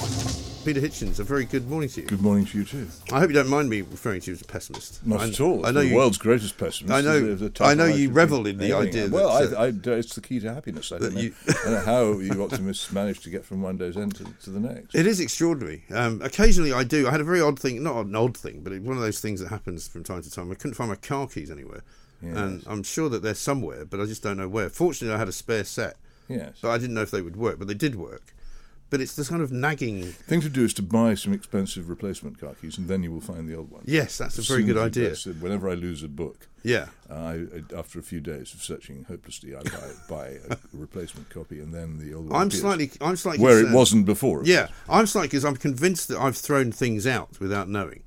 Peter Hitchens, a very good morning to you. Good morning to you too. I hope you don't mind me referring to you as a pessimist. Not I, at all. I know the you, world's greatest pessimist. I know. I know you revel in the idea. That, well, I, I, it's the key to happiness. I don't know, you, I don't know how you optimists manage to get from one day's end to, to the next. It is extraordinary. Um, occasionally, I do. I had a very odd thing—not an odd thing, but one of those things that happens from time to time. I couldn't find my car keys anywhere. Yes. And I'm sure that they're somewhere, but I just don't know where. Fortunately, I had a spare set, yes, but I didn't know if they would work, but they did work. But it's this kind of nagging... thing to do is to buy some expensive replacement car keys, and then you will find the old one. Yes, that's as a very good idea. Whenever I lose a book, yeah, uh, I, after a few days of searching hopelessly, I buy, buy a replacement copy, and then the old one I'm appears, slightly, I'm slightly where concerned. It wasn't before. Yeah, course. I'm slightly, because I'm convinced that I've thrown things out without knowing,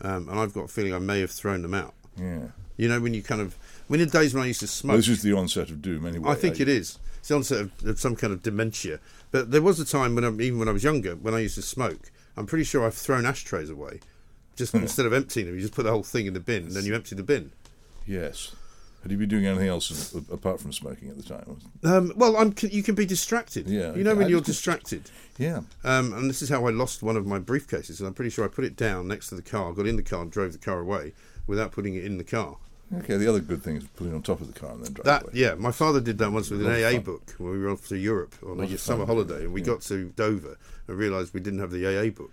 um, and I've got a feeling I may have thrown them out. Yeah. You know, when you kind of... when in the days when I used to smoke... Well, this is the onset of doom, anyway. I think I, it is. It's the onset of, of some kind of dementia. But there was a time, when I, even when I was younger, when I used to smoke, I'm pretty sure I've thrown ashtrays away. Just instead of emptying them, you just put the whole thing in the bin, and then you empty the bin. Yes. Had you been doing anything else apart from smoking at the time? Um, well, I'm, you can be distracted. Yeah, you know when I you're distracted. Yeah. Um, and this is how I lost one of my briefcases, and I'm pretty sure I put it down next to the car, got in the car and drove the car away without putting it in the car. Okay, the other good thing is putting it on top of the car and then drive that, away. Yeah, my father did that once with an A A book when we were off to Europe on a summer holiday, and we yeah. got to Dover and realised we didn't have the A A book.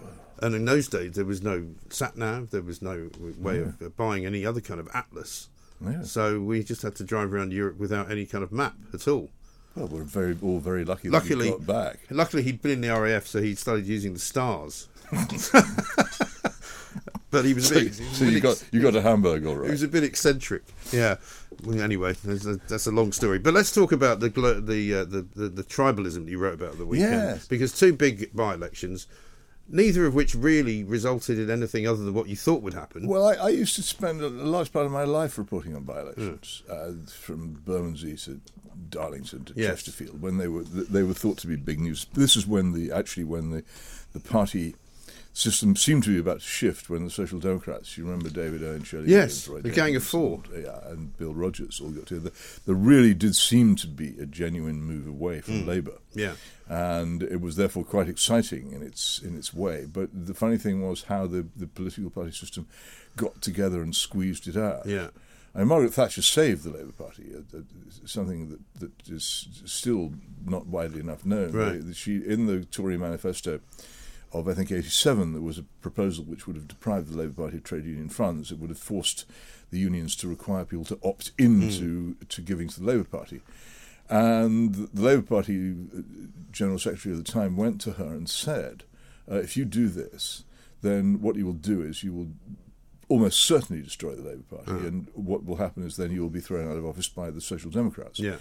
Wow. And in those days, there was no sat-nav, there was no way yeah. of buying any other kind of atlas. Yeah. So we just had to drive around Europe without any kind of map at all. Well, we're very all very lucky that luckily, he got back. Luckily, he'd been in the R A F, so he started using the stars. But he was so, a bit, so you got you got a Hamburg, all right. He was a bit eccentric. Yeah. Well, anyway, that's a, that's a long story. But let's talk about the the, uh, the the the tribalism you wrote about at the weekend. Yes. Because two big by-elections, neither of which really resulted in anything other than what you thought would happen. Well, I, I used to spend a large part of my life reporting on by-elections, mm. uh, from Bermondsey to Darlington to yes. Chesterfield, when they were they were thought to be big news. This is when the actually when the the party system seemed to be about to shift, when the Social Democrats, you remember David O. and Shirley Yes, Williams, Roy the Davis, Gang of Four. And, yeah, and Bill Rogers all got together. There really did seem to be a genuine move away from mm. Labour. Yeah. And it was therefore quite exciting in its in its way. But the funny thing was how the, the political party system got together and squeezed it out. Yeah. And Margaret Thatcher saved the Labour Party, uh, uh, something that, that is still not widely enough known. Right. But she, in the Tory manifesto of, I think, eighty-seven, there was a proposal which would have deprived the Labour Party of trade union funds. It would have forced the unions to require people to opt into mm. to giving to the Labour Party. And the Labour Party General Secretary at the time went to her and said, uh, if you do this, then what you will do is you will almost certainly destroy the Labour Party, mm. and what will happen is then you will be thrown out of office by the Social Democrats. Yeah.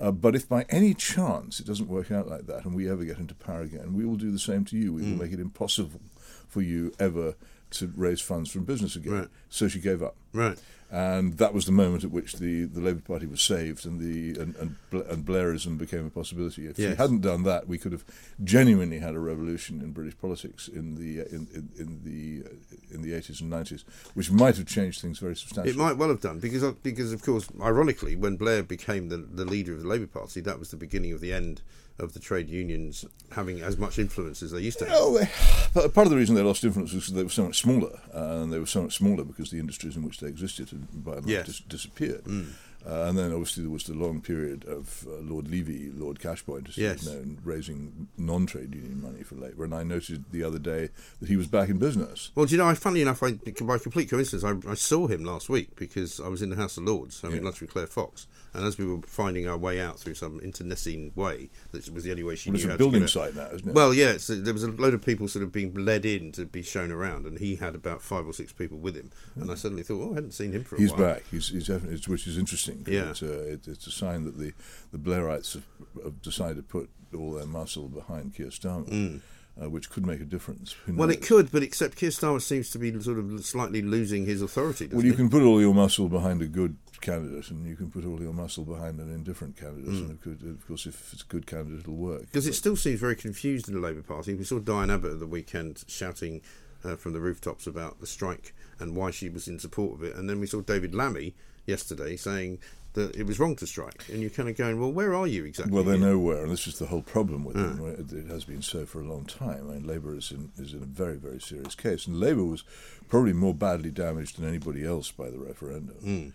Uh, but if by any chance it doesn't work out like that and we ever get into power again, we will do the same to you. We mm. will make it impossible for you ever to raise funds from business again. Right. So she gave up. Right. And that was the moment at which the, the Labour Party was saved and the and, and, and Blairism became a possibility. If yes. she hadn't done that, we could have genuinely had a revolution in British politics in the in, in, in the in the eighties and nineties, which might have changed things very substantially. It might well have done, because because of course, ironically, when Blair became the, the leader of the Labour Party, that was the beginning of the end of the trade unions having as much influence as they used to have. Well, they, part of the reason they lost influence was because they were so much smaller, uh, and they were so much smaller because the industries in which they existed had by and large yes. dis- disappeared. Mm. Uh, and then obviously there was the long period of uh, Lord Levy, Lord Cashpoint, as yes. he's known, raising non-trade union money for Labour. And I noted the other day that he was back in business. Well, do you know, I, funnily enough, I, by complete coincidence, I, I saw him last week because I was in the House of Lords having yeah. lunch with Claire Fox. And as we were finding our way out through some internecine way, that was the only way she well, knew how to do it. It's a building site now, isn't it? Well, yeah, it's, there was a load of people sort of being led in to be shown around, and he had about five or six people with him. And I suddenly thought, oh, I hadn't seen him for a he's while. Back. He's back, he's definitely, which is interesting. Yeah. It's a, it, it's a sign that the, the Blairites have, have decided to put all their muscle behind Keir Starmer. Mm. Uh, which could make a difference. Well, it could, but except Keir Starmer seems to be sort of slightly losing his authority, doesn't Well, you he? can put all your muscle behind a good candidate, and you can put all your muscle behind an indifferent candidate, mm. and of course, of course, if it's a good candidate, it'll work. Because it still seems very confused in the Labour Party. We saw Diane Abbott at the weekend shouting uh, from the rooftops about the strike and why she was in support of it, and then we saw David Lammy yesterday saying that it was wrong to strike, and you're kind of going, well, where are you exactly? Well, they're nowhere, and this is the whole problem with ah. them. It has been so for a long time. I mean, Labour is in is in a very, very serious case, and Labour was probably more badly damaged than anybody else by the referendum. Mm.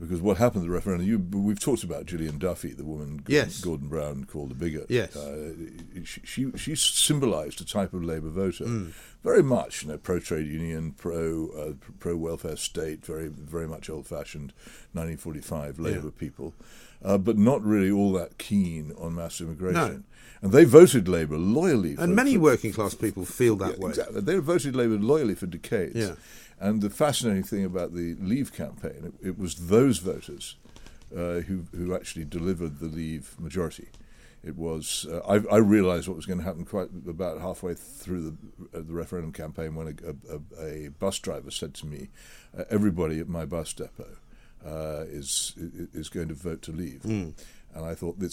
Because what happened at the referendum, you, we've talked about Gillian Duffy, the woman yes. Gordon Brown called a bigot. Yes. Uh, she, she she symbolised a type of Labour voter, mm. very much, you know, pro-trade union, pro, uh, pro-welfare state, very very much old-fashioned nineteen forty-five Labour yeah. people, uh, but not really all that keen on mass immigration. No. And they voted Labour loyally. For, and many for, working-class people feel that yeah, way. Exactly. They voted Labour loyally for decades. Yeah. And the fascinating thing about the Leave campaign, it, it was those voters uh, who who actually delivered the Leave majority. It was uh, I, I realised what was going to happen quite about halfway through the, uh, the referendum campaign when a, a, a bus driver said to me, uh, "Everybody at my bus depot uh, is is going to vote to Leave," mm. and I thought this.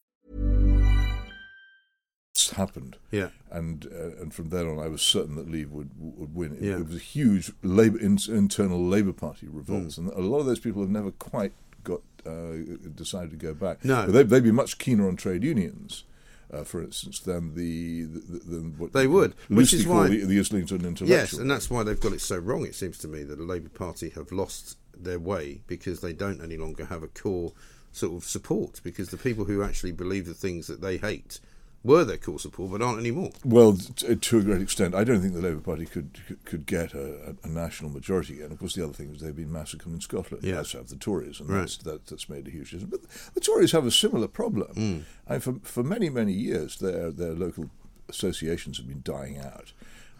It's happened. Yeah. And uh, and from then on, I was certain that Leave would would win. It, yeah. it was a huge Labour, in, internal Labour Party revolt, mm. and a lot of those people have never quite got uh, decided to go back. No. But they'd, they'd be much keener on trade unions, uh, for instance, than the... the than what they would, which is why... The, the Islington intellectual. Yes, and that's why they've got it so wrong, it seems to me, that the Labour Party have lost their way because they don't any longer have a core sort of support, because the people who actually believe the things that they hate... were their core support, but aren't anymore. Well, t- to a great extent, I don't think the Labour Party could could, could get a, a national majority again. Of course, the other thing is they've been massacred in Scotland. Yeah. As have the Tories, and right. that's, that, that's made a huge difference. But the Tories have a similar problem. Mm. I mean, for for many many years, their their local associations have been dying out.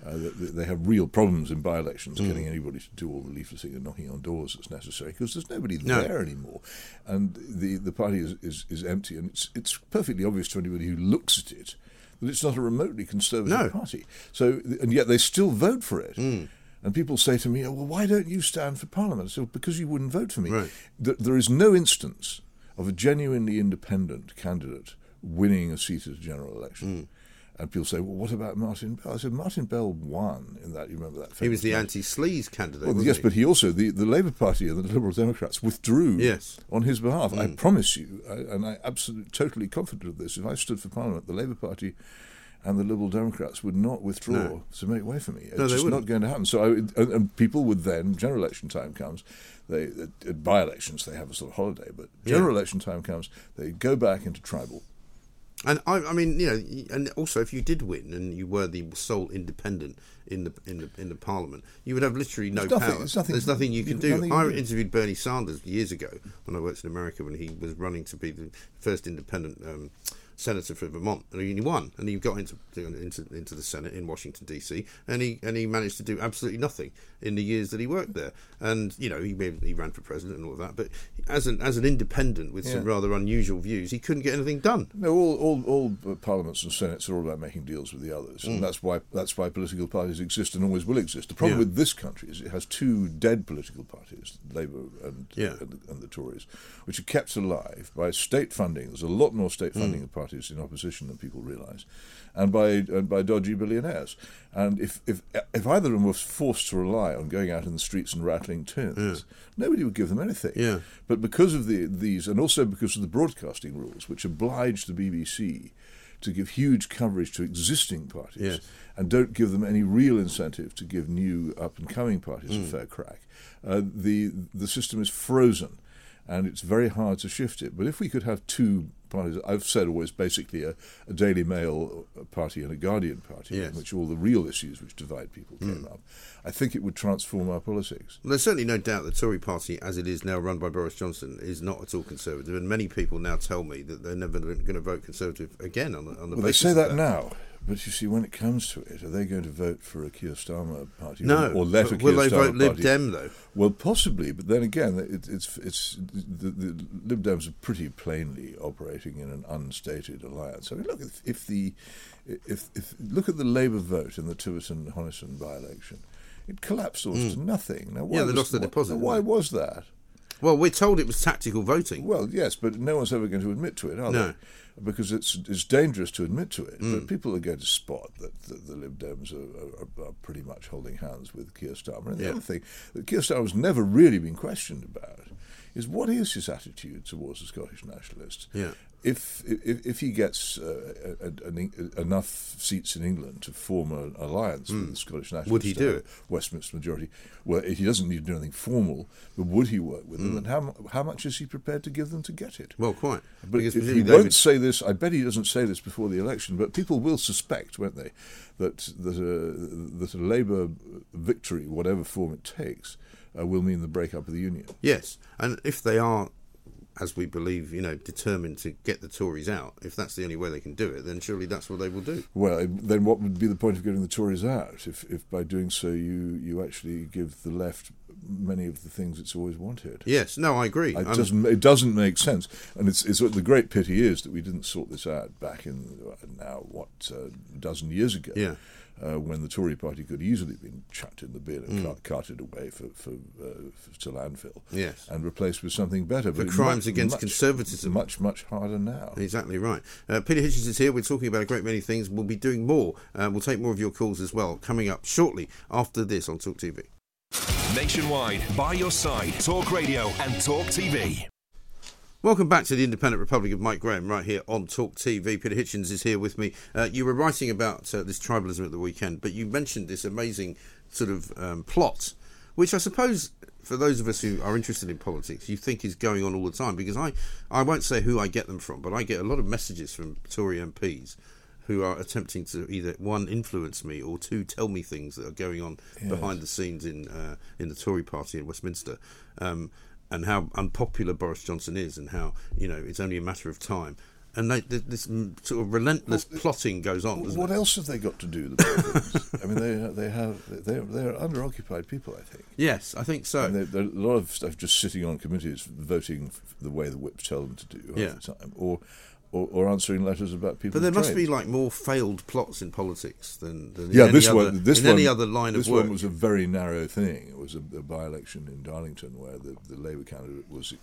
Uh, they, they have real problems in by-elections, mm. getting anybody to do all the leafleting and knocking on doors that's necessary, because there's nobody no. there anymore. And the, the party is, is, is empty, and it's it's perfectly obvious to anybody who looks at it that it's not a remotely conservative no. party. So, and yet they still vote for it. Mm. And people say to me, oh, well, why don't you stand for Parliament? So, because you wouldn't vote for me. Right. Th- there is no instance of a genuinely independent candidate winning a seat at a general election. Mm. And people say, well, what about Martin Bell? I said, Martin Bell won in that. You remember that? He was the anti-sleaze candidate. Well, yes, he? but he also, the, the Labour Party and the Liberal Democrats withdrew yes. on his behalf. Mm. I promise you, I, and I'm absolutely, totally confident of this, if I stood for Parliament, the Labour Party and the Liberal Democrats would not withdraw no. to make way for me. It's no, just not going to happen. So, I, and, and people would then, general election time comes, they at by-elections they have a sort of holiday, but general yeah. election time comes, they go back into tribal. And I, I mean, you know, and also if you did win and you were the sole independent in the in the in the Parliament, you would have literally no there's nothing, power. There's nothing, there's nothing you can do. I interviewed Bernie Sanders years ago when I worked in America when he was running to be the first independent um, senator for Vermont, and he won, and he got into into into the Senate in Washington D C, and he and he managed to do absolutely nothing in the years that he worked there. And you know, he he ran for president and all of that, but as an as an independent with yeah. some rather unusual views, he couldn't get anything done. No, all all, all parliaments and senates are all about making deals with the others, mm. and that's why that's why political parties exist and always will exist. The problem yeah. with this country is it has two dead political parties, Labour and yeah. and, and the Tories, which are kept alive by state funding. There's a lot more state funding mm. of parties in opposition than people realise, and by and by dodgy billionaires. And if, if if either of them were forced to rely on going out in the streets and rattling tins, yeah. nobody would give them anything. Yeah. But because of the these, and also because of the broadcasting rules, which oblige the B B C to give huge coverage to existing parties yes. and don't give them any real incentive to give new up-and-coming parties mm. a fair crack, uh, the the system is frozen. And it's very hard to shift it. But if we could have two parties, I've said always basically a, a Daily Mail party and a Guardian party, yes. in which all the real issues which divide people came mm. up, I think it would transform our politics. Well, there's certainly no doubt the Tory party, as it is now run by Boris Johnson, is not at all Conservative. And many people now tell me that they're never going to vote Conservative again on the, on the well, basis of that. They say that now. But you see, when it comes to it, are they going to vote for a Keir Starmer party? No. Or let a Keir Starmer party? Will they vote Lib Dem, though? Well, possibly, but then again, it, it's it's the, the Lib Dems are pretty plainly operating in an unstated alliance. I mean, look if, if the if, if look at the Labour vote in the Tiverton-Honiton by-election, it collapsed almost mm. to nothing. Now, why yeah, they was, lost the deposit. Why, why was that? Well, we're told it was tactical voting. Well, yes, but no one's ever going to admit to it, are no. they? Because it's it's dangerous to admit to it. Mm. But people are going to spot that the, the Lib Dems are, are, are pretty much holding hands with Keir Starmer. And the yeah. other thing that Keir Starmer's never really been questioned about is what is his attitude towards the Scottish nationalists? Yeah. If, if if he gets uh, a, a, a, enough seats in England to form an alliance mm. with the Scottish Nationalists, would he do it? Westminster majority. Well, he doesn't need to do anything formal, but would he work with mm. them? And how how much is he prepared to give them to get it? Well, quite. But if he won't would... say this. I bet he doesn't say this before the election. But people will suspect, won't they, that that a, that a Labour victory, whatever form it takes, uh, will mean the breakup of the union. Yes, and if they are, as we believe, you know, determined to get the Tories out, if that's the only way they can do it, then surely that's what they will do. Well, then what would be the point of getting the Tories out if, if by doing so you, you actually give the left many of the things it's always wanted. Yes, no, I agree. It, doesn't, it doesn't make sense. And it's, it's the great pity is that we didn't sort this out back in, now, what, uh, a dozen years ago, yeah. uh, when the Tory party could easily have been chucked in the bin and mm. cart- carted away for, for, uh, for to landfill yes. and replaced with something better. For but crimes much, against much, conservatism. Much, much harder now. Exactly right. Uh, Peter Hitchens is here. We're talking about a great many things. We'll be doing more. Uh, we'll take more of your calls as well, coming up shortly after this on Talk T V. Nationwide, by your side, Talk Radio and Talk T V. Welcome back to the Independent Republic of Mike Graham, right here on Talk T V. Peter Hitchens is here with me. Uh, you were writing about uh, this tribalism at the weekend, but you mentioned this amazing sort of um, plot, which I suppose, for those of us who are interested in politics, you think is going on all the time, because I, I won't say who I get them from, but I get a lot of messages from Tory M Ps who are attempting to either, one, influence me, or two, tell me things that are going on yes. behind the scenes in uh, in the Tory party in Westminster, um, and how unpopular Boris Johnson is, and how, you know, it's only a matter of time. And they, this sort of relentless well, plotting goes on. Well, what it? else have they got to do? The I mean, they they have they they're underoccupied people, I think. Yes, I think so. There are a lot of stuff just sitting on committees, voting the way the whips tell them to do yeah. half the time, or. Or, or answering letters about people. But there must be like more failed plots in politics than, than in yeah, any this other, one, this in one, any other line of work. This one was a very narrow thing. It was a, a by-election in Darlington where the, the Labour candidate was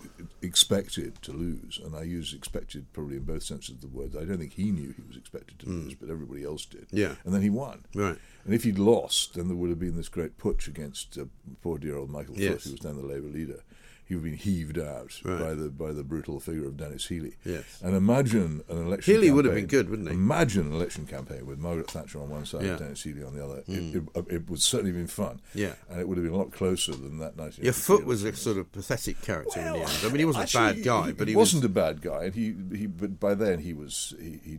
expected to lose, and I use expected probably in both senses of the word. I don't think he knew he was expected to mm. lose, but everybody else did. Yeah, and then he won. Right. And if he'd lost, then there would have been this great putsch against uh, poor dear old Michael yes. Foot, who was then the Labour leader. He would have been heaved out right. by the by the brutal figure of Dennis Healey. Yes. And imagine an election Healey campaign. would have been good, wouldn't he? Imagine an election campaign with Margaret Thatcher on one side yeah. and Dennis Healey on the other. Mm. It, it, it would certainly have been fun. Yeah. And it would have been a lot closer than that night. Yeah, Foote was a sort of pathetic character well, in the end. I mean, he wasn't actually, a bad guy, he, but he wasn't was... a bad guy. And he, he, but by then he was. He, he,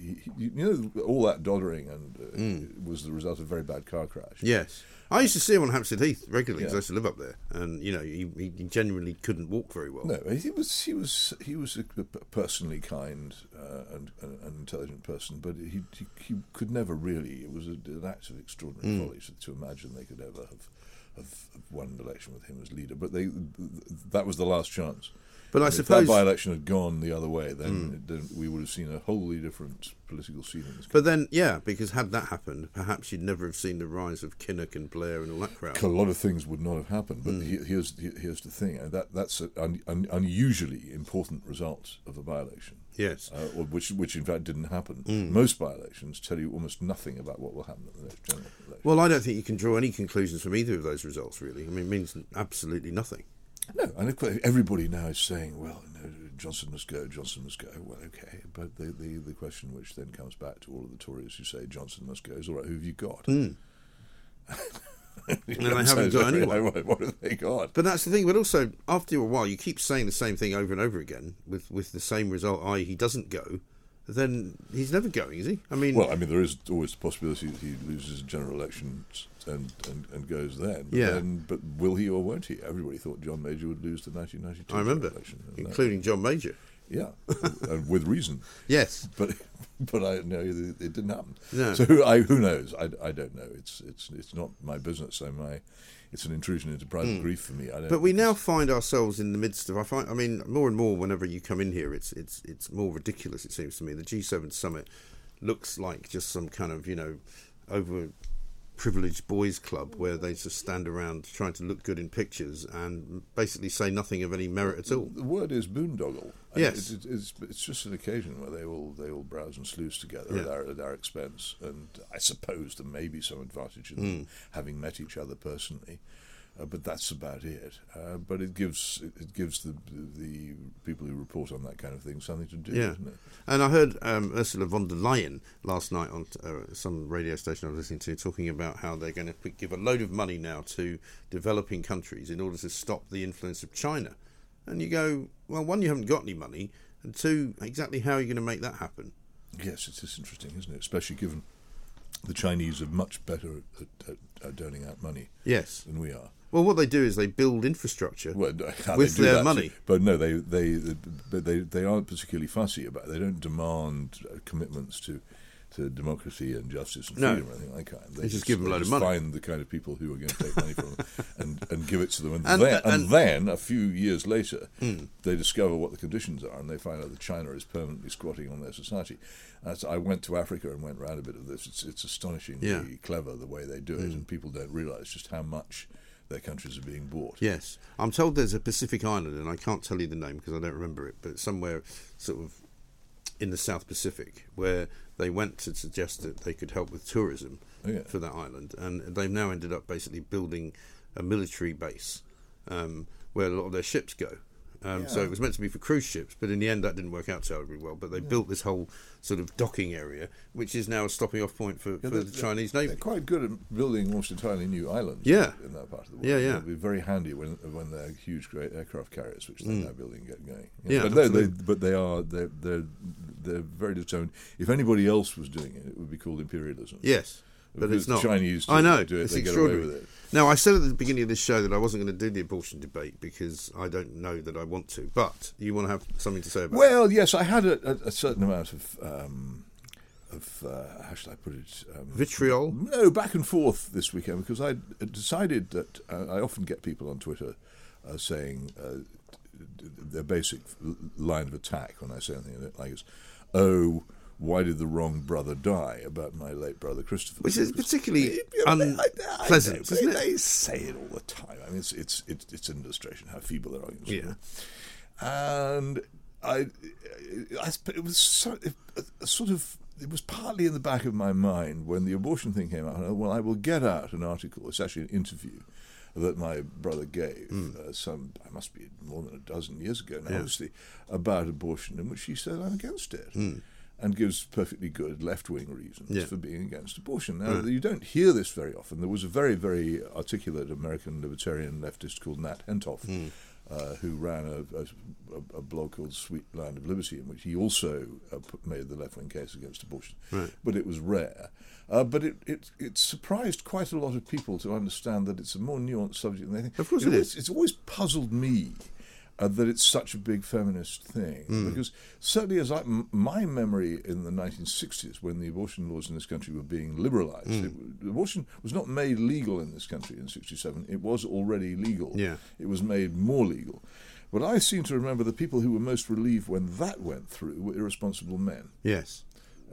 he, he, you know, all that doddering and uh, mm. was the result of a very bad car crash. Yes. I used to see him on Hampstead Heath regularly because yeah. I used to live up there, and you know he, he genuinely couldn't walk very well. No, he was he was he was a personally kind uh, and an intelligent person, but he, he he could never really. It was an act of extraordinary folly mm. to imagine they could ever have, have won an election with him as leader. But they that was the last chance. But I and suppose if that by-election had gone the other way, then, mm. then we would have seen a wholly different political scene in this country. But then, yeah, because had that happened, perhaps you'd never have seen the rise of Kinnock and Blair and all that crowd. A lot of things would not have happened. But mm. here's here's the thing: and that that's an un, un, unusually important result of a by-election. Yes, uh, which which in fact didn't happen. Mm. Most by-elections tell you almost nothing about what will happen at the next general election. Well, I don't think you can draw any conclusions from either of those results. Really, I mean, it means absolutely nothing. No, and everybody now is saying, well, no, Johnson must go, Johnson must go. Well, okay, but the, the, the question which then comes back to all of the Tories who say Johnson must go is, all right, who have you got? Mm. you know, and they haven't got anyone. Like, what have they got? But that's the thing, but also, after a while, you keep saying the same thing over and over again with, with the same result, that is he doesn't go. Then he's never going, is he? I mean, well, I mean, there is always the possibility that he loses a general election and, and, and goes then. But yeah. Then, but will he or won't he? Everybody thought John Major would lose the nineteen ninety-two I remember, election, including that. John Major. Yeah, and with reason. Yes, but but I know it didn't happen. No. So I, who knows? I, I don't know. It's it's it's not my business. So my. It's an intrusion into private mm. grief for me. I don't but we now find ourselves in the midst of. I find. I mean, more and more whenever you come in here, it's it's it's more ridiculous. It seems to me the G seven summit looks like just some kind of, you know, overprivileged boys' club where they just stand around trying to look good in pictures and basically say nothing of any merit at all. The word is boondoggle. Yes, it's, it's it's just an occasion where they all they all browse and sluice together yeah. at, our, at our expense, and I suppose there may be some advantage in mm. having met each other personally, uh, but that's about it. Uh, but it gives it, it gives the the people who report on that kind of thing something to do, yeah. doesn't it? And I heard um, Ursula von der Leyen last night on uh, some radio station I was listening to talking about how they're going to give a load of money now to developing countries in order to stop the influence of China. And you go, well, one, you haven't got any money, and two, exactly how are you going to make that happen? Yes, it is interesting, isn't it? Especially given the Chinese are much better at, at, at doling out money yes. than we are. Well, what they do is they build infrastructure well, with their that, money. But no, they they, they they they aren't particularly fussy about it. They don't demand commitments to... to democracy and justice and freedom no. or anything like that. They, they just give them a load of money. Find the kind of people who are going to take money from them and, and give it to them. And, and, then, and, and then, a few years later, mm. they discover what the conditions are, and they find out that China is permanently squatting on their society. As I went to Africa and went round a bit of this. It's, it's astonishingly yeah. clever the way they do it, mm. and people don't realise just how much their countries are being bought. Yes. I'm told there's a Pacific island, and I can't tell you the name because I don't remember it, but it's somewhere sort of in the South Pacific where they went to suggest that they could help with tourism okay. for that island, and they've now ended up basically building a military base um, where a lot of their ships go. Um, yeah. So it was meant to be for cruise ships, but in the end that didn't work out terribly well. But they yeah. built this whole sort of docking area, which is now a stopping off point for, yeah, for the Chinese Navy. They're quite good at building almost entirely new islands yeah. in that part of the world. Yeah, yeah. It'll be very handy when when their huge great aircraft carriers, which they're mm. now building, get going. Yeah, yeah, but, they, but they are, they're, they're, they're very determined. If anybody else was doing it, it would be called imperialism. Yes. But because it's not. Chinese I know. Do it, it's they extraordinary. Get away with it. Now, I said at the beginning of this show that I wasn't going to do the abortion debate because I don't know that I want to. But you want to have something to say about well, it? Well, yes, I had a, a, a certain amount of, um, of uh, how should I put it? Um, Vitriol? No, back and forth this weekend because I decided that uh, I often get people on Twitter uh, saying uh, their basic line of attack when I say anything I don't like is, oh, why did the wrong brother die about my late brother Christopher? Which is particularly unpleasant, isn't it? They say it all the time. I mean, it's it's it's, it's an illustration how feeble their arguments are. Yeah. And I, I, it was so, it, a sort of, it was partly in the back of my mind when the abortion thing came out. Well, I will get out an article. It's actually an interview that my brother gave mm. uh, some, I must be more than a dozen years ago now, yeah. obviously, about abortion, in which he said, I'm against it. Mm. And gives perfectly good left-wing reasons yeah. for being against abortion. Now, mm. you don't hear this very often. There was a very, very articulate American libertarian leftist called Nat Hentoff, mm. uh, who ran a, a, a blog called Sweet Land of Liberty, in which he also uh, made the left-wing case against abortion. Right. But it was rare. Uh, but it, it it surprised quite a lot of people to understand that it's a more nuanced subject than they think. Of course it, it is. Always, it's always puzzled me Uh, that it's such a big feminist thing. Mm. Because certainly as I, m- my memory in the nineteen sixties, when the abortion laws in this country were being liberalised, mm. abortion was not made legal in this country in sixty-seven. It was already legal. Yeah. It was made more legal. But I seem to remember the people who were most relieved when that went through were irresponsible men. Yes.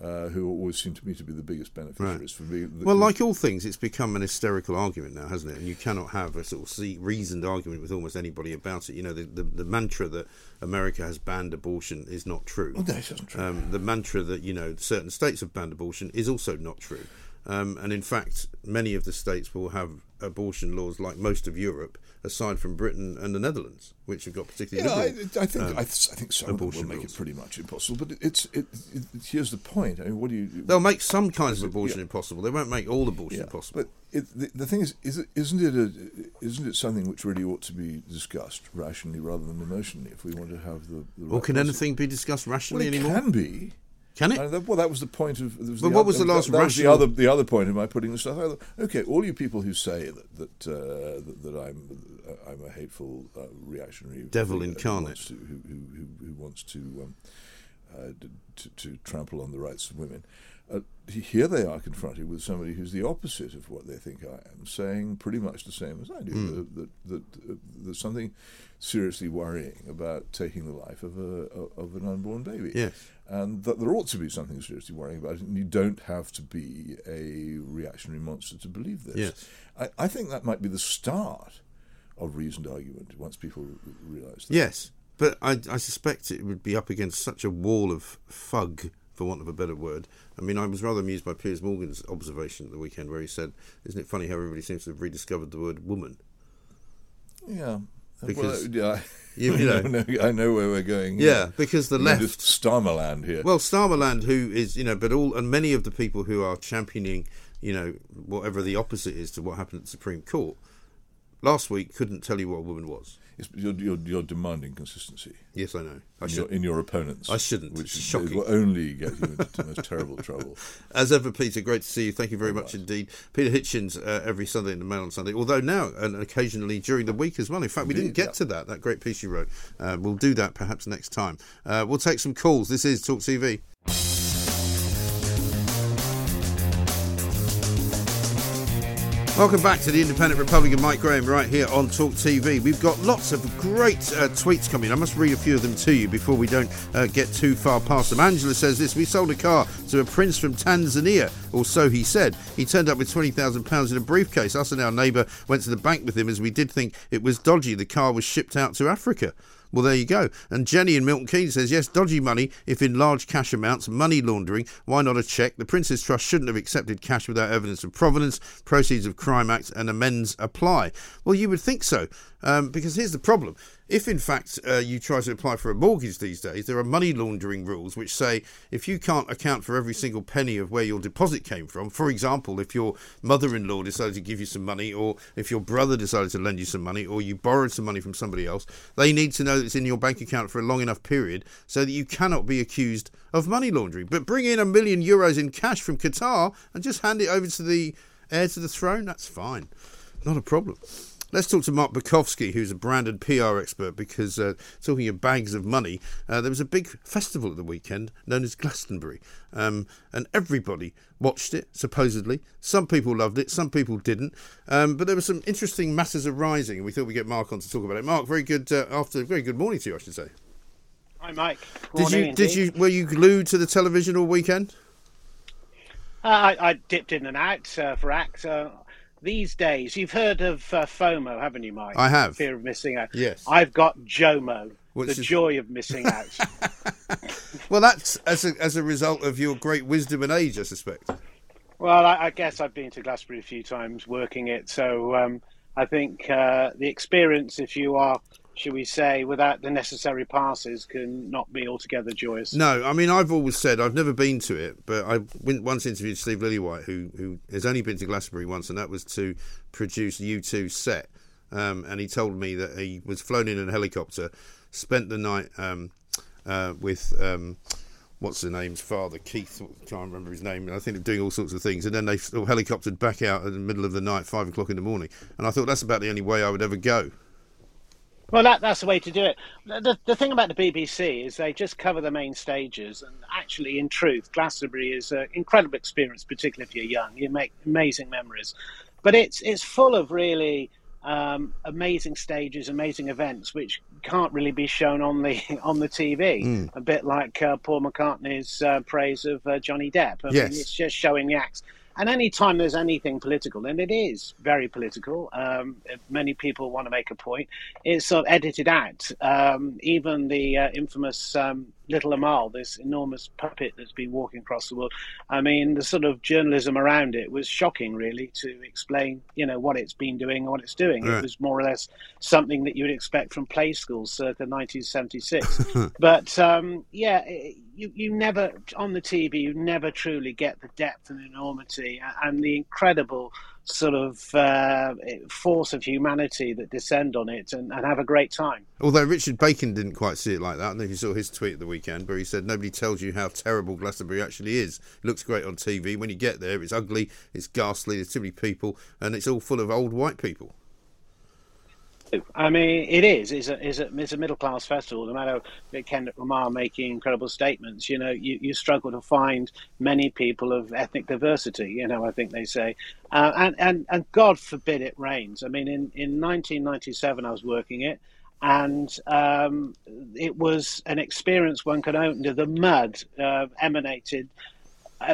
Uh, who always seem to me to be the biggest beneficiaries right. for being... The, well, like all things, it's become an hysterical argument now, hasn't it? And you cannot have a sort of reasoned argument with almost anybody about it. You know, the, the, the mantra that America has banned abortion is not true. Oh, no, it isn't true. Um, the mantra that, you know, certain states have banned abortion is also not true. Um, and in fact, many of the states will have abortion laws like most of Europe, aside from Britain and the Netherlands, which have got particularly yeah, liberal. I, I think um, I, th- I think some of them will make laws. It pretty much impossible. But it's it, it, it, here's the point. I mean, what do you? They'll make some kinds of abortion yeah. impossible. They won't make all abortion yeah, impossible. But it, the, the thing is, is it, isn't it a, isn't it something which really ought to be discussed rationally rather than emotionally? If we want to have the, the well, right can anything of, be discussed rationally well, it anymore? Can be. Can it? That, well, that was the point of... Was but the what other, was the last that, that was the other the other point of my putting this stuff out. Okay, all you people who say that that uh, that, that I'm uh, I'm a hateful uh, reactionary devil who, incarnate who wants to, who, who, who wants to, um, uh, to to trample on the rights of women. Uh, here they are confronted with somebody who's the opposite of what they think I am, saying pretty much the same as I do. Mm. That, that, that, uh, there's something seriously worrying about taking the life of a of an unborn baby. Yes. And that there ought to be something seriously worrying about it, and you don't have to be a reactionary monster to believe this. Yes. I, I think that might be the start of reasoned argument once people realise that. Yes, but I, I suspect it would be up against such a wall of fug, for want of a better word. I mean, I was rather amused by Piers Morgan's observation at the weekend where he said, isn't it funny how everybody seems to have rediscovered the word woman? Yeah. Because, well, yeah, you, you know, know, I know where we're going. Yeah, yeah. Because the left, just Starmerland here. Well, Starmerland, who is, you know, but all and many of the people who are championing, you know, whatever the opposite is to what happened at the Supreme Court last week, couldn't tell you what a woman was. Yes, but you're, you're, you're demanding consistency. Yes, I know. I in, your, in your opponents, I shouldn't. Which is shocking. Will only get you into the most terrible trouble. As ever, Peter, great to see you. Thank you very much indeed. Peter Hitchens uh, every Sunday in the Mail on Sunday. Although now and occasionally during the week as well. In fact, we didn't get yeah. to that. That great piece you wrote. Uh, we'll do that perhaps next time. Uh, we'll take some calls. This is Talk T V. Welcome back to the Independent Republican, Mike Graham, right here on Talk T V. We've got lots of great uh, tweets coming. I must read a few of them to you before we don't uh, get too far past them. Angela says this: we sold a car to a prince from Tanzania, or so he said. He turned up with twenty thousand pounds in a briefcase. Us and our neighbour went to the bank with him as we did think it was dodgy. The car was shipped out to Africa. Well, there you go. And Jenny in Milton Keynes says, yes, dodgy money, if in large cash amounts, money laundering, why not a cheque? The Prince's Trust shouldn't have accepted cash without evidence of provenance, proceeds of crime acts and amends apply. Well, you would think so, um, because here's the problem. If, in fact, uh, you try to apply for a mortgage these days, there are money laundering rules which say if you can't account for every single penny of where your deposit came from, for example, if your mother-in-law decided to give you some money, or if your brother decided to lend you some money, or you borrowed some money from somebody else, they need to know that it's in your bank account for a long enough period so that you cannot be accused of money laundering. But bring in a million euros in cash from Qatar and just hand it over to the heir to the throne, that's fine. Not a problem. Let's talk to Mark Bukowski, who's a brand and P R expert, because uh, talking of bags of money, uh, there was a big festival at the weekend known as Glastonbury, um, and everybody watched it, supposedly. Some people loved it, some people didn't, um, but there were some interesting matters arising, and we thought we'd get Mark on to talk about it. Mark, very good uh, after, very good morning to you, I should say. Hi, Mike. Did you, did you, were you glued to the television all weekend? Uh, I, I dipped in and out uh, for acts. Uh... These days, you've heard of uh, FOMO, haven't you, Mike? I have. Fear of missing out. Yes. I've got JOMO, Which the is... joy of missing out. Well, that's as a, as a result of your great wisdom and age, I suspect. Well, I, I guess I've been to Glastonbury a few times working it, so um, I think uh, the experience, if you are, should we say, without the necessary passes, can not be altogether joyous. No, I mean, I've always said, I've never been to it, but I once interviewed Steve Lillywhite, who who has only been to Glastonbury once, and that was to produce U two's set. Um, and he told me that he was flown in a helicopter, spent the night um, uh, with... Um, what's the name's father, Keith, I can't remember his name, and I think they're doing all sorts of things, and then they all helicoptered back out in the middle of the night, five o'clock in the morning, and I thought that's about the only way I would ever go. Well, that, that's the way to do it. The, the thing about the B B C is they just cover the main stages, and actually, in truth, Glastonbury is an incredible experience, particularly if you're young. You make amazing memories. But it's it's full of really um, amazing stages, amazing events, which can't really be shown on the on the T V, mm. a bit like uh, Paul McCartney's uh, praise of uh, Johnny Depp. I yes. mean, it's just showing the acts. And any time there's anything political, and it is very political, um, many people want to make a point, it's sort of edited out. Um, even the uh, infamous um, Little Amal, this enormous puppet that's been walking across the world, I mean, the sort of journalism around it was shocking, really, to explain, you know, what it's been doing and what it's doing. Right. It was more or less something that you would expect from play schools circa nineteen seventy-six. But, um, yeah... It, You, you never, on the T V, you never truly get the depth and enormity and the incredible sort of uh, force of humanity that descend on it and, and have a great time. Although Richard Bacon didn't quite see it like that. I don't know if you saw his tweet at the weekend, but he said, nobody tells you how terrible Glastonbury actually is. It looks great on T V. When you get there, it's ugly, it's ghastly, there's too many people, and it's all full of old white people. I mean, it is. It's a, it's a, it's a middle-class festival. No matter if Kendrick Lamar making incredible statements, you know, you, you struggle to find many people of ethnic diversity, you know, I think they say. Uh, and, and, and God forbid it rains. I mean, in, in nineteen ninety-seven, I was working it, and um, it was an experience one could open to. The mud uh, emanated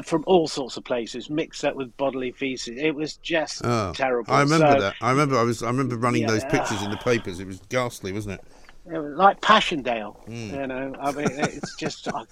from all sorts of places, mixed up with bodily feces. It was just oh, terrible. I remember so, that. I remember. I was. I remember running yeah, those pictures uh, in the papers. It was ghastly, wasn't it? It was like Passchendaele. Mm. You know, I mean, it's just uh,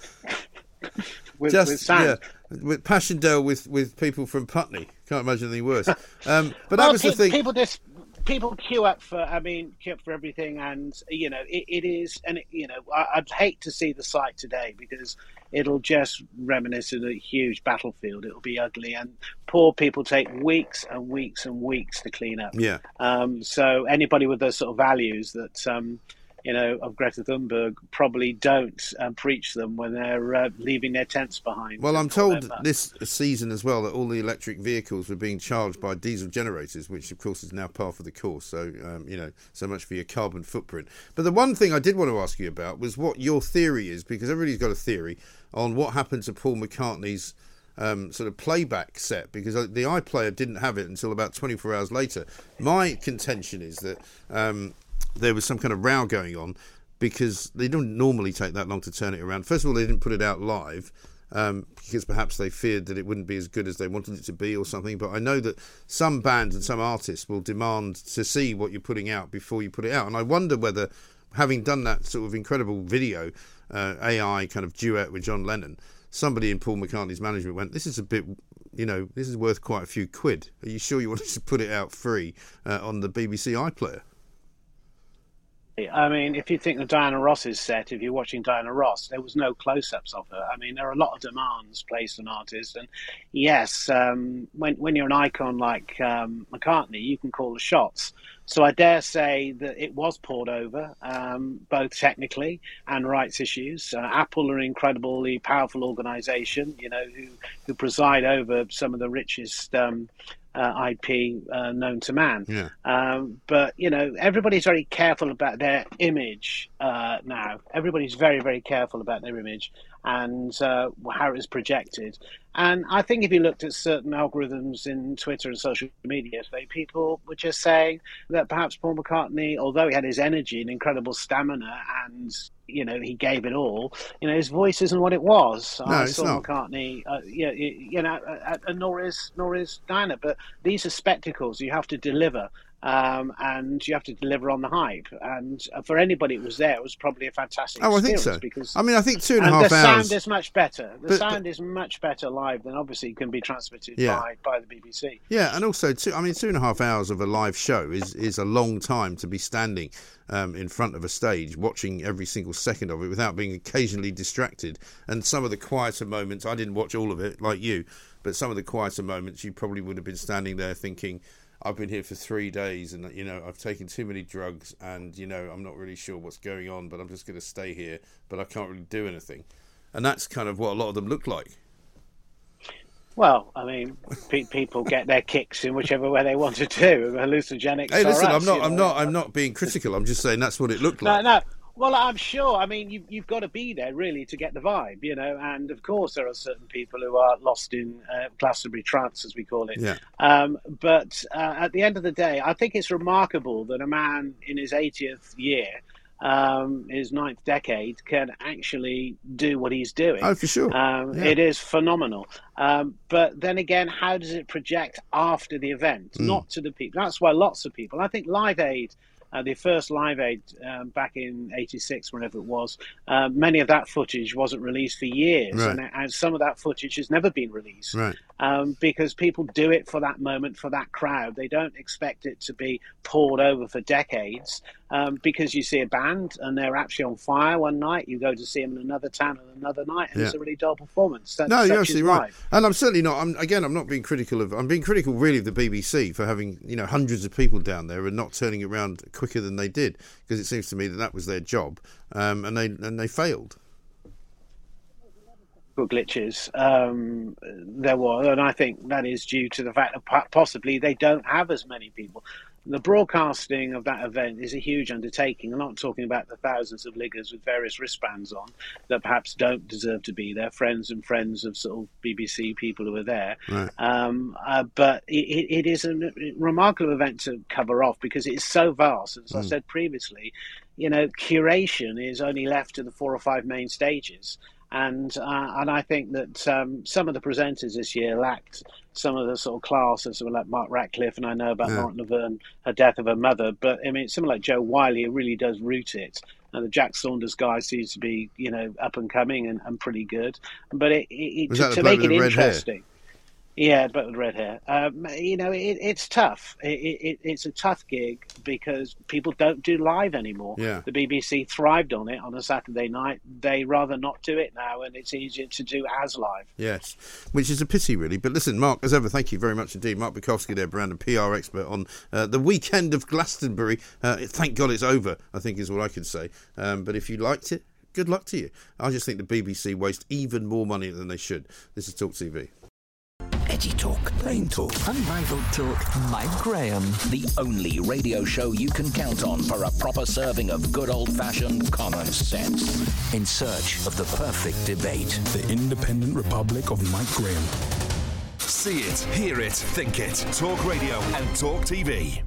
with, just with sand. Yeah, with Passchendaele with with people from Putney. Can't imagine anything worse. Um, but well, that was pe- the thing. People just. People queue up for, I mean, queue up for everything, and you know it, it is, and it, you know I, I'd hate to see the site today because it'll just reminisce of a huge battlefield. It'll be ugly, and poor people take weeks and weeks and weeks to clean up. Yeah. Um. So anybody with those sort of values that um, you know, of Greta Thunberg probably don't um, preach them when they're uh, leaving their tents behind. Well, I'm told this season as well that all the electric vehicles were being charged by diesel generators, which, of course, is now par for the course. So, um, you know, so much for your carbon footprint. But the one thing I did want to ask you about was what your theory is, because everybody's got a theory on what happened to Paul McCartney's um, sort of playback set, because the iPlayer didn't have it until about twenty-four hours later. My contention is that um, there was some kind of row going on, because they don't normally take that long to turn it around. First of all, they didn't put it out live, um, because perhaps they feared that it wouldn't be as good as they wanted it to be or something. But I know that some bands and some artists will demand to see what you're putting out before you put it out. And I wonder whether, having done that sort of incredible video, uh, A I kind of duet with John Lennon, somebody in Paul McCartney's management went, this is a bit, you know, this is worth quite a few quid. Are you sure you want to put it out free uh, on the B B C iPlayer? I mean, if you think of Diana Ross's set, if you're watching Diana Ross, there was no close-ups of her. I mean, there are a lot of demands placed on artists. And yes, um, when when you're an icon like um, McCartney, you can call the shots. So I dare say that it was poured over, um, both technically and rights issues. Uh, Apple are an incredibly powerful organisation, you know, who, who preside over some of the richest um Uh, I P uh, known to man. Yeah. Um, but, you know, everybody's very careful about their image uh, now. Everybody's very, very careful about their image and uh, how it is projected. And I think if you looked at certain algorithms in Twitter and social media today, people were just saying that perhaps Paul McCartney, although he had his energy and incredible stamina and, you know, he gave it all, you know, his voice isn't what it was. No, I saw not. McCartney, uh, you, you know, and nor is, nor is Diana. But these are spectacles. You have to deliver. Um, and you have to deliver on the hype. And for anybody who was there, it was probably a fantastic oh, experience. I think so. Because, I mean, I think two and, and a half the hours... The sound is much better. The but, sound but, is much better live than obviously can be transmitted yeah. by, by the B B C. Yeah, and also, two, I mean, two and a half hours of a live show is, is a long time to be standing um, in front of a stage, watching every single second of it without being occasionally distracted. And some of the quieter moments, I didn't watch all of it, like you, but some of the quieter moments, you probably would have been standing there thinking, I've been here for three days and, you know, I've taken too many drugs and, you know, I'm not really sure what's going on, but I'm just going to stay here, but I can't really do anything. And that's kind of what a lot of them look like. Well, I mean, pe- people get their kicks in whichever way they want to do. Hallucinogenics. Hey, listen, us, I'm not, I'm know? not, I'm not being critical. I'm just saying that's what it looked like. No, no. Well, I'm sure. I mean, you, you've got to be there, really, to get the vibe, you know. And, of course, there are certain people who are lost in uh, Glastonbury trance, as we call it. Yeah. Um, but uh, at the end of the day, I think it's remarkable that a man in his eightieth year, um, his ninth decade, can actually do what he's doing. Oh, for sure. Um, yeah. It is phenomenal. Um, but then again, how does it project after the event? Mm. Not to the people. That's why lots of people, I think Live Aid... Uh, the first Live Aid um, back in eighty-six, whenever it was, uh, many of that footage wasn't released for years. Right. And, and some of that footage has never been released. Right. Um, because people do it for that moment, for that crowd. They don't expect it to be poured over for decades, um, because you see a band and they're actually on fire one night. You go to see them in another town on another night, and yeah. it's a really dull performance. That, no, you're absolutely right. Life. And I'm certainly not. I'm, again, I'm not being critical of. I'm being critical really of the B B C for having, you know, hundreds of people down there and not turning it around quicker than they did, because it seems to me that that was their job, um, and they and they failed. Glitches um, there was, and I think that is due to the fact that possibly they don't have as many people. The broadcasting of that event is a huge undertaking. I'm not talking about the thousands of liggers with various wristbands on that perhaps don't deserve to be there, friends and friends of sort of B B C people who are there. Right. Um, uh, but it, it is a remarkable event to cover off because it is so vast. As mm. I said previously, you know, curation is only left to the four or five main stages. And uh, and I think that um, some of the presenters this year lacked some of the sort of class of someone like Mark Ratcliffe, and I know about yeah. Martin Laverne, her death of her mother. But, I mean, someone like Joe Wiley really does root it. And the Jack Saunders guy seems to be, you know, up and coming and, and pretty good. But it, it, to, to make it interesting... Hair? Yeah, but with red hair. Um, you know, it, it's tough. It, it, it's a tough gig because people don't do live anymore. Yeah. The B B C thrived on it on a Saturday night. They rather not do it now, and it's easier to do as live. Yes, which is a pity, really. But listen, Mark, as ever, thank you very much indeed. Mark Bukowski there, brand and P R expert on uh, the weekend of Glastonbury. Uh, thank God it's over, I think is what I could say. Um, but if you liked it, good luck to you. I just think the B B C waste even more money than they should. This is Talk T V. Edgy talk, brain talk, unrivaled talk, Mike Graham. The only radio show you can count on for a proper serving of good old-fashioned common sense. In search of the perfect debate. The Independent Republic of Mike Graham. See it, hear it, think it. Talk Radio and Talk T V.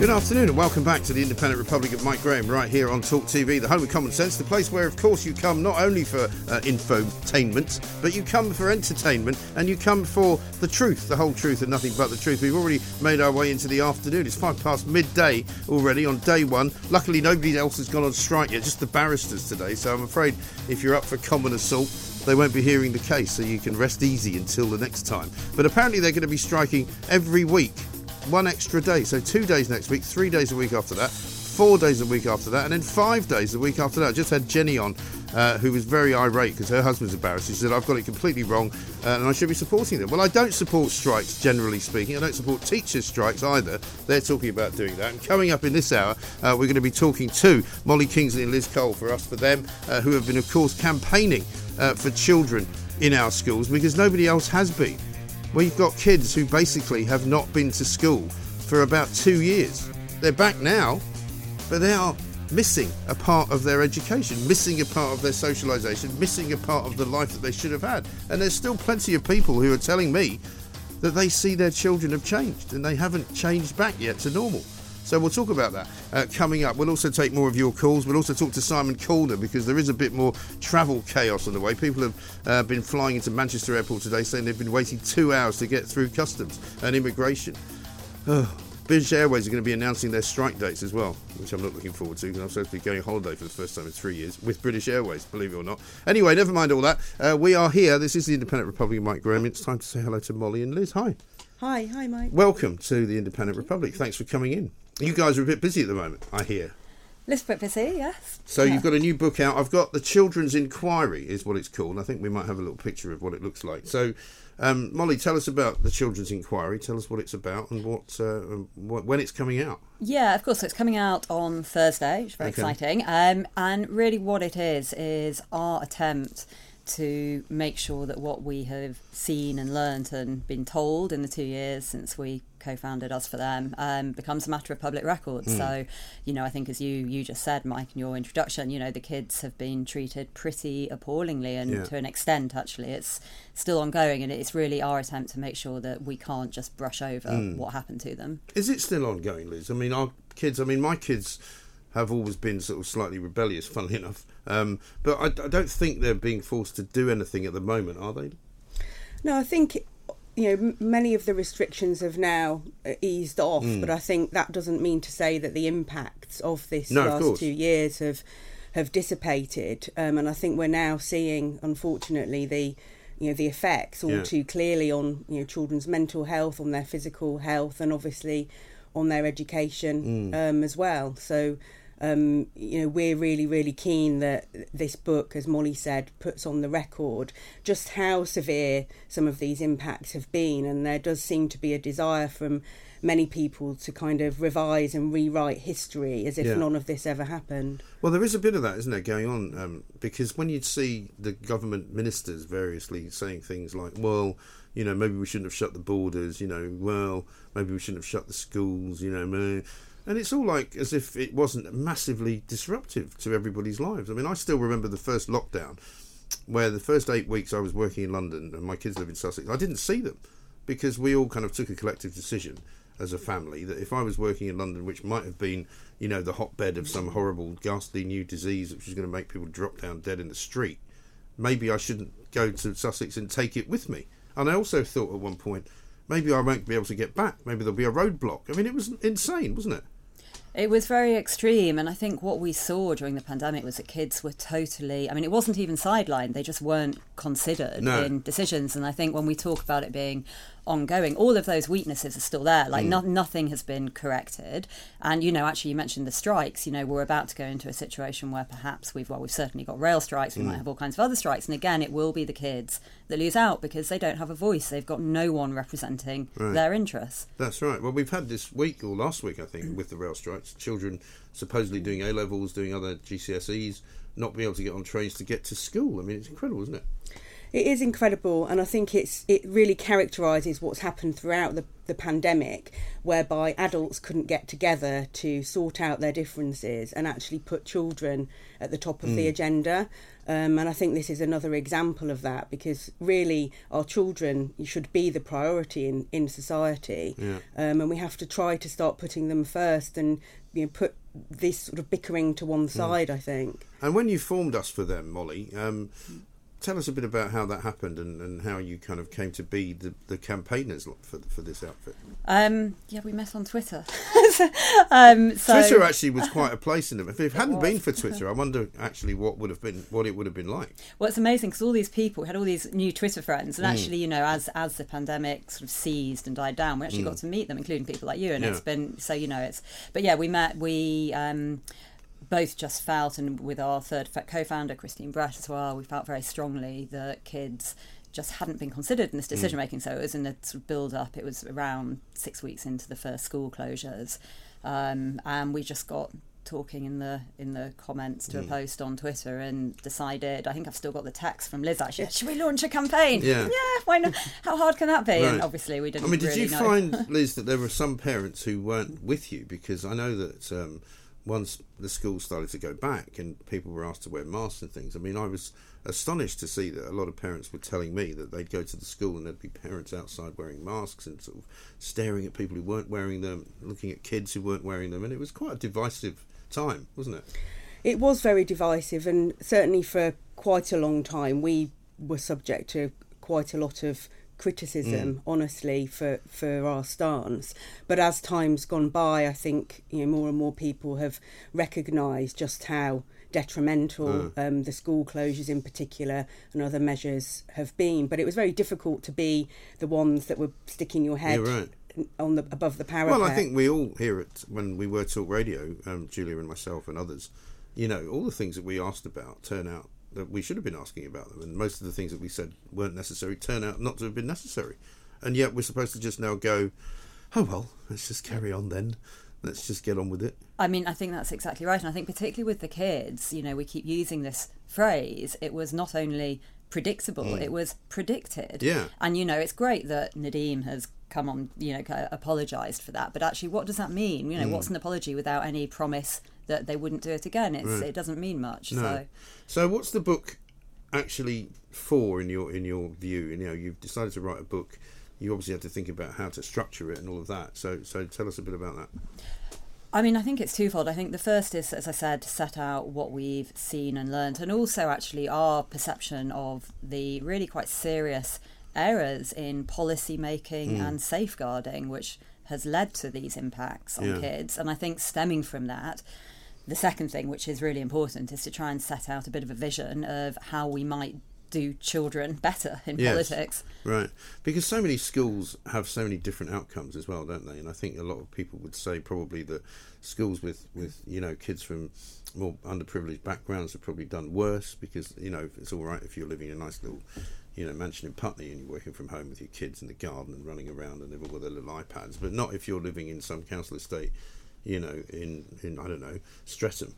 Good afternoon and welcome back to the Independent Republic of Mike Graham right here on Talk T V, the home of common sense, the place where of course you come not only for uh, infotainment, but you come for entertainment and you come for the truth, the whole truth and nothing but the truth. We've already made our way into the afternoon. It's five past midday already on day one. Luckily nobody else has gone on strike yet, just the barristers today, so I'm afraid if you're up for common assault, they won't be hearing the case, so you can rest easy until the next time. But apparently they're going to be striking every week. One extra day, so two days next week, three days a week after that, four days a week after that, and then five days a week after that. I just had Jenny on, uh, who was very irate because her husband's embarrassed. She said, I've got it completely wrong uh, and I should be supporting them. Well, I don't support strikes, generally speaking. I don't support teachers' strikes either. They're talking about doing that. And coming up in this hour, uh, we're going to be talking to Molly Kingsley and Liz Cole for Us for Them, uh, who have been, of course, campaigning uh, for children in our schools because nobody else has been. Well, you've got kids who basically have not been to school for about two years. They're back now, but they are missing a part of their education, missing a part of their socialisation, missing a part of the life that they should have had. And there's still plenty of people who are telling me that they see their children have changed and they haven't changed back yet to normal. So we'll talk about that uh, coming up. We'll also take more of your calls. We'll also talk to Simon Calder because there is a bit more travel chaos on the way. People have uh, been flying into Manchester Airport today saying they've been waiting two hours to get through customs and immigration. Oh. British Airways are going to be announcing their strike dates as well, which I'm not looking forward to because I'm supposed to be going on holiday for the first time in three years with British Airways, believe it or not. Anyway, never mind all that. Uh, we are here. This is the Independent Republic of Mike Graham. It's time to say hello to Molly and Liz. Hi. Hi. Hi, Mike. Welcome to the Independent Thank Republic. You. Thanks for coming in. You guys are a bit busy at the moment, I hear. A little bit busy, yes. So yeah. You've got a new book out. I've got The Children's Inquiry is what it's called. I think we might have a little picture of what it looks like. So, um, Molly, tell us about The Children's Inquiry. Tell us what it's about and what, uh, what when it's coming out. Yeah, of course. So it's coming out on Thursday, which is very okay. exciting. Um, and really what it is is our attempt to make sure that what we have seen and learnt and been told in the two years since we co-founded Us for Them um, becomes a matter of public record. Mm. So, you know, I think as you you just said, Mike, in your introduction, you know, the kids have been treated pretty appallingly and yeah. to an extent, actually, it's still ongoing and it's really our attempt to make sure that we can't just brush over mm. what happened to them. Is it still ongoing, Liz? I mean, our kids, I mean, my kids have always been sort of slightly rebellious, funnily enough. Um, but I, I don't think they're being forced to do anything at the moment, are they? No, I think, you know, many of the restrictions have now eased off, mm. but I think that doesn't mean to say that the impacts of this no, last of two years have have dissipated. Um, and I think we're now seeing, unfortunately, the you know the effects all yeah. too clearly on you know children's mental health, on their physical health, and obviously on their education mm. um, as well. So. Um, you know, we're really, really keen that this book, as Molly said, puts on the record just how severe some of these impacts have been. And there does seem to be a desire from many people to kind of revise and rewrite history as if yeah. none of this ever happened. Well, there is a bit of that, isn't there, going on? Um, because when you'd see the government ministers variously saying things like, well, you know, maybe we shouldn't have shut the borders, you know, well, maybe we shouldn't have shut the schools, you know, maybe... And it's all like as if it wasn't massively disruptive to everybody's lives. I mean, I still remember the first lockdown where the first eight weeks I was working in London and my kids live in Sussex. I didn't see them because we all kind of took a collective decision as a family that if I was working in London, which might have been, you know, the hotbed of some horrible, ghastly new disease which was going to make people drop down dead in the street, maybe I shouldn't go to Sussex and take it with me. And I also thought at one point, maybe I won't be able to get back. Maybe there'll be a roadblock. I mean, it was insane, wasn't it? It was very extreme, and I think what we saw during the pandemic was that kids were totally, I mean, it wasn't even sidelined, they just weren't considered no. in decisions. And I think when we talk about it being ongoing, all of those weaknesses are still there, like mm. no, nothing has been corrected. And, you know, actually you mentioned the strikes, you know, we're about to go into a situation where perhaps we've, well, we've certainly got rail strikes, we mm. might have all kinds of other strikes. And again, it will be the kids that lose out because they don't have a voice, they've got no one representing right. their interests. That's right. Well, we've had this week, or last week, I think, with the rail strikes. Children supposedly doing A-levels, doing other G C S Es, not being able to get on trains to get to school. I mean, it's incredible, isn't it? It is incredible, and I think it's it really characterises what's happened throughout the, the pandemic, whereby adults couldn't get together to sort out their differences and actually put children at the top of mm. the agenda. Um, and I think this is another example of that, because really our children should be the priority in, in society. Yeah. Um, and we have to try to start putting them first and, you know, put this sort of bickering to one side, mm. I think. And when you formed Us for Them, Molly, um, tell us a bit about how that happened and, and how you kind of came to be the, the campaigners for for this outfit. Um, yeah, we met on Twitter. um, so... Twitter actually was quite a place in them. If it hadn't it been for Twitter, I wonder actually what would have been what it would have been like. Well, it's amazing because all these people, we had all these new Twitter friends, and mm. actually, you know, as as the pandemic sort of ceased and died down, we actually mm. got to meet them, including people like you. And yeah. it's been so, you know, it's but yeah, we met we. Um, both just felt, and with our third co-founder Christine Brett as well, we felt very strongly that kids just hadn't been considered in this decision making. So it was in the sort of build up, it was around six weeks into the first school closures, um, and we just got talking in the in the comments to mm. a post on Twitter and decided, I think I've still got the text from Liz actually, should we launch a campaign? Yeah, yeah, why not? How hard can that be? Right. And obviously we didn't I mean, did really you know. Find, Liz, that there were some parents who weren't with you? Because I know that... Um, once the school started to go back and people were asked to wear masks and things, I mean, I was astonished to see that a lot of parents were telling me that they'd go to the school and there'd be parents outside wearing masks and sort of staring at people who weren't wearing them, looking at kids who weren't wearing them, and it was quite a divisive time, wasn't it? It was very divisive, and certainly for quite a long time we were subject to quite a lot of criticism, mm. honestly, for, for our stance. But as time's gone by, I think, you know, more and more people have recognised just how detrimental uh. um, the school closures in particular and other measures have been. But it was very difficult to be the ones that were sticking your head yeah, right. on the above the parapet. Well, I think we all hear it when we were Talk Radio, um, Julia and myself and others, you know, all the things that we asked about turn out that we should have been asking about them, and most of the things that we said weren't necessary turn out not to have been necessary, and yet we're supposed to just now go, oh well, let's just carry on then, let's just get on with it. I mean, I think that's exactly right, and I think particularly with the kids, you know, we keep using this phrase, it was not only predictable, mm. it was predicted. Yeah. And you know, it's great that Nadeem has come on, you know, apologised for that, but actually what does that mean? You know, mm. what's an apology without any promise that they wouldn't do it again? It's, right. It doesn't mean much. No. So, so what's the book actually for in your in your view? You know, you've decided to write a book. You obviously had to think about how to structure it and all of that. So, so tell us a bit about that. I mean, I think it's twofold. I think the first is, as I said, to set out what we've seen and learned, and also actually our perception of the really quite serious errors in policy making mm. and safeguarding, which has led to these impacts on yeah. kids. And I think stemming from that, the second thing, which is really important, is to try and set out a bit of a vision of how we might do children better in yes, politics. Right, because so many schools have so many different outcomes as well, don't they? And I think a lot of people would say probably that schools with, with you know, kids from more underprivileged backgrounds have probably done worse, because, you know, it's all right if you're living in a nice little, you know, mansion in Putney and you're working from home with your kids in the garden and running around and they've all got their little iPads, but not if you're living in some council estate, you know, in, in I don't know, Streatham.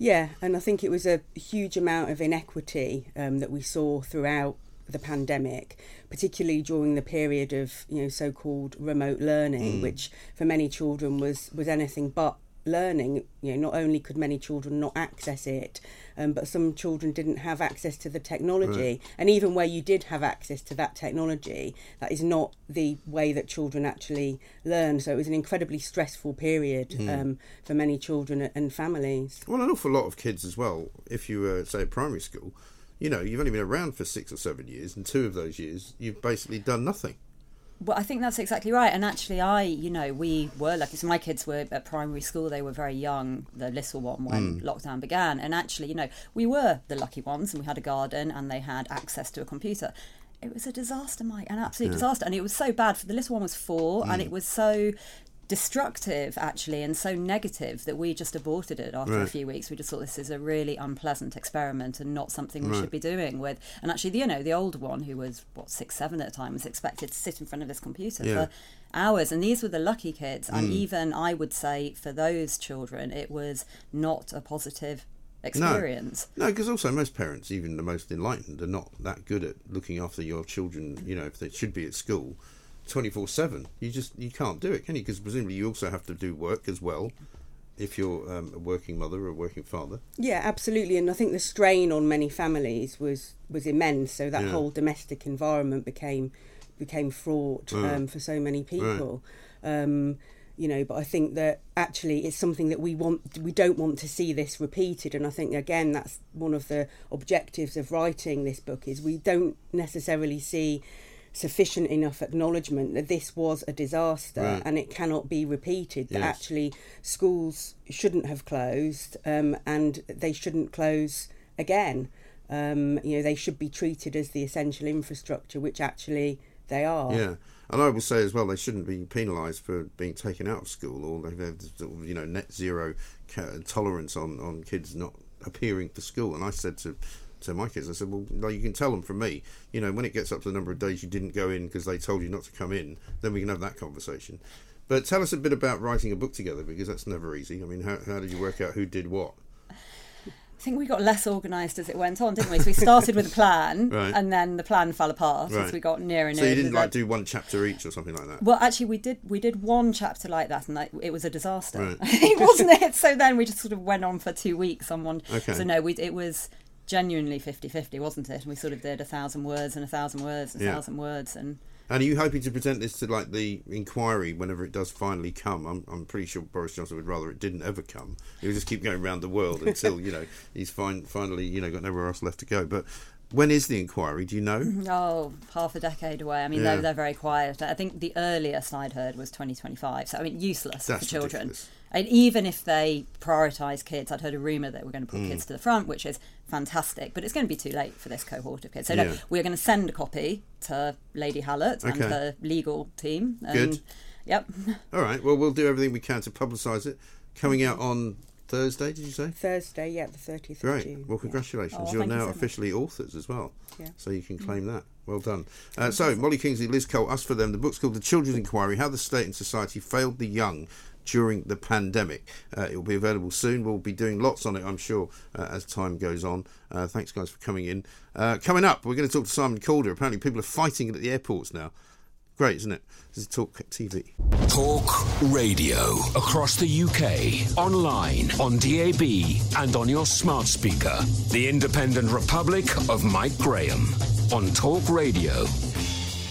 Yeah, and I think it was a huge amount of inequity um, that we saw throughout the pandemic, particularly during the period of, you know, so-called remote learning, mm. which for many children was, was anything but learning. You know, not only could many children not access it, um, but some children didn't have access to the technology. Right. And even where you did have access to that technology, that is not the way that children actually learn. So it was an incredibly stressful period mm. um, for many children and families. Well, an awful lot of kids as well, if you were, say, primary school, you know, you've only been around for six or seven years, and two of those years you've basically done nothing. Well, I think that's exactly right. And actually, I, you know, we were lucky. So my kids were at primary school. They were very young, the little one, when mm. lockdown began. And actually, you know, we were the lucky ones, and we had a garden and they had access to a computer. It was a disaster, Mike, an absolute yeah. disaster. And it was so bad. The little one was four mm. and it was so destructive, actually, and so negative that we just aborted it after right. a few weeks. We just thought this is a really unpleasant experiment and not something we right. should be doing with. And actually, you know, the older one, who was, what, six, seven at the time, was expected to sit in front of this computer yeah. for hours. And these were the lucky kids. Mm. And even, I would say, for those children, it was not a positive experience. No, because no, also most parents, even the most enlightened, are not that good at looking after your children, you know, if they should be at school twenty-four seven. You just, you can't do it, can you? Because presumably you also have to do work as well, if you're um, a working mother or a working father. Yeah, absolutely. And I think the strain on many families was, was immense. So that yeah. whole domestic environment became became fraught oh. um, for so many people. Right. Um, you know, but I think that actually it's something that we want, we don't want to see this repeated. And I think, again, that's one of the objectives of writing this book, is we don't necessarily see sufficient enough acknowledgement that this was a disaster right. and it cannot be repeated, that yes. actually schools shouldn't have closed um, and they shouldn't close again. Um, you know, they should be treated as the essential infrastructure, which actually they are. Yeah, and I will say as well, they shouldn't be penalised for being taken out of school, or they have, you know, net zero tolerance on, on kids not appearing for school. And I said to to my kids, I said, well, no, you can tell them from me, you know, when it gets up to the number of days you didn't go in because they told you not to come in, then we can have that conversation. But tell us a bit about writing a book together, because that's never easy. I mean, how, how did you work out who did what? I think we got less organised as it went on, didn't we? So we started with a plan, right. and then the plan fell apart right. as we got nearer and nearer. So you didn't like do one chapter each or something like that? Well, actually, we did. We did one chapter like that, and that, it was a disaster, right. it wasn't it? So then we just sort of went on for two weeks on one. Okay. So no, we it was genuinely fifty-fifty, wasn't it? And we sort of did a thousand words and a thousand words and a yeah. thousand words and. And are you hoping to present this to, like, the inquiry whenever it does finally come? I'm I'm pretty sure Boris Johnson would rather it didn't ever come. He'll just keep going around the world until, you know, he's fine, finally, you know, got nowhere else left to go. But when is the inquiry? Do you know? Oh, half a decade away. I mean, yeah. they're, they're very quiet. I think the earliest I'd heard was twenty twenty-five. So, I mean, useless That's for children. Ridiculous. And even if they prioritise kids, I'd heard a rumour that we're going to put mm. kids to the front, which is fantastic, but it's going to be too late for this cohort of kids. So yeah. no, we're going to send a copy to Lady Hallett okay. and her legal team. And, Good. Yep. All right. Well, we'll do everything we can to publicise it. Coming out on Thursday, did you say? Thursday, yeah, the thirtieth Great. Of June. Well, congratulations. Yeah. Oh, You're now you so officially much. Authors as well, yeah. so you can claim mm. that. Well done. Uh, so, Molly Kingsley, Liz Cole, Us for Them. The book's called The Children's Inquiry, How the State and Society Failed the Young During the Pandemic. Uh, it will be available soon. We'll be doing lots on it, I'm sure, uh, as time goes on. Uh, thanks, guys, for coming in. Uh, coming up, we're going to talk to Simon Calder. Apparently, people are fighting it at the airports now. Great, isn't it? This is Talk T V. Talk Radio. Across the U K, online, on D A B, and on your smart speaker. The Independent Republic of Mike Graham on Talk Radio.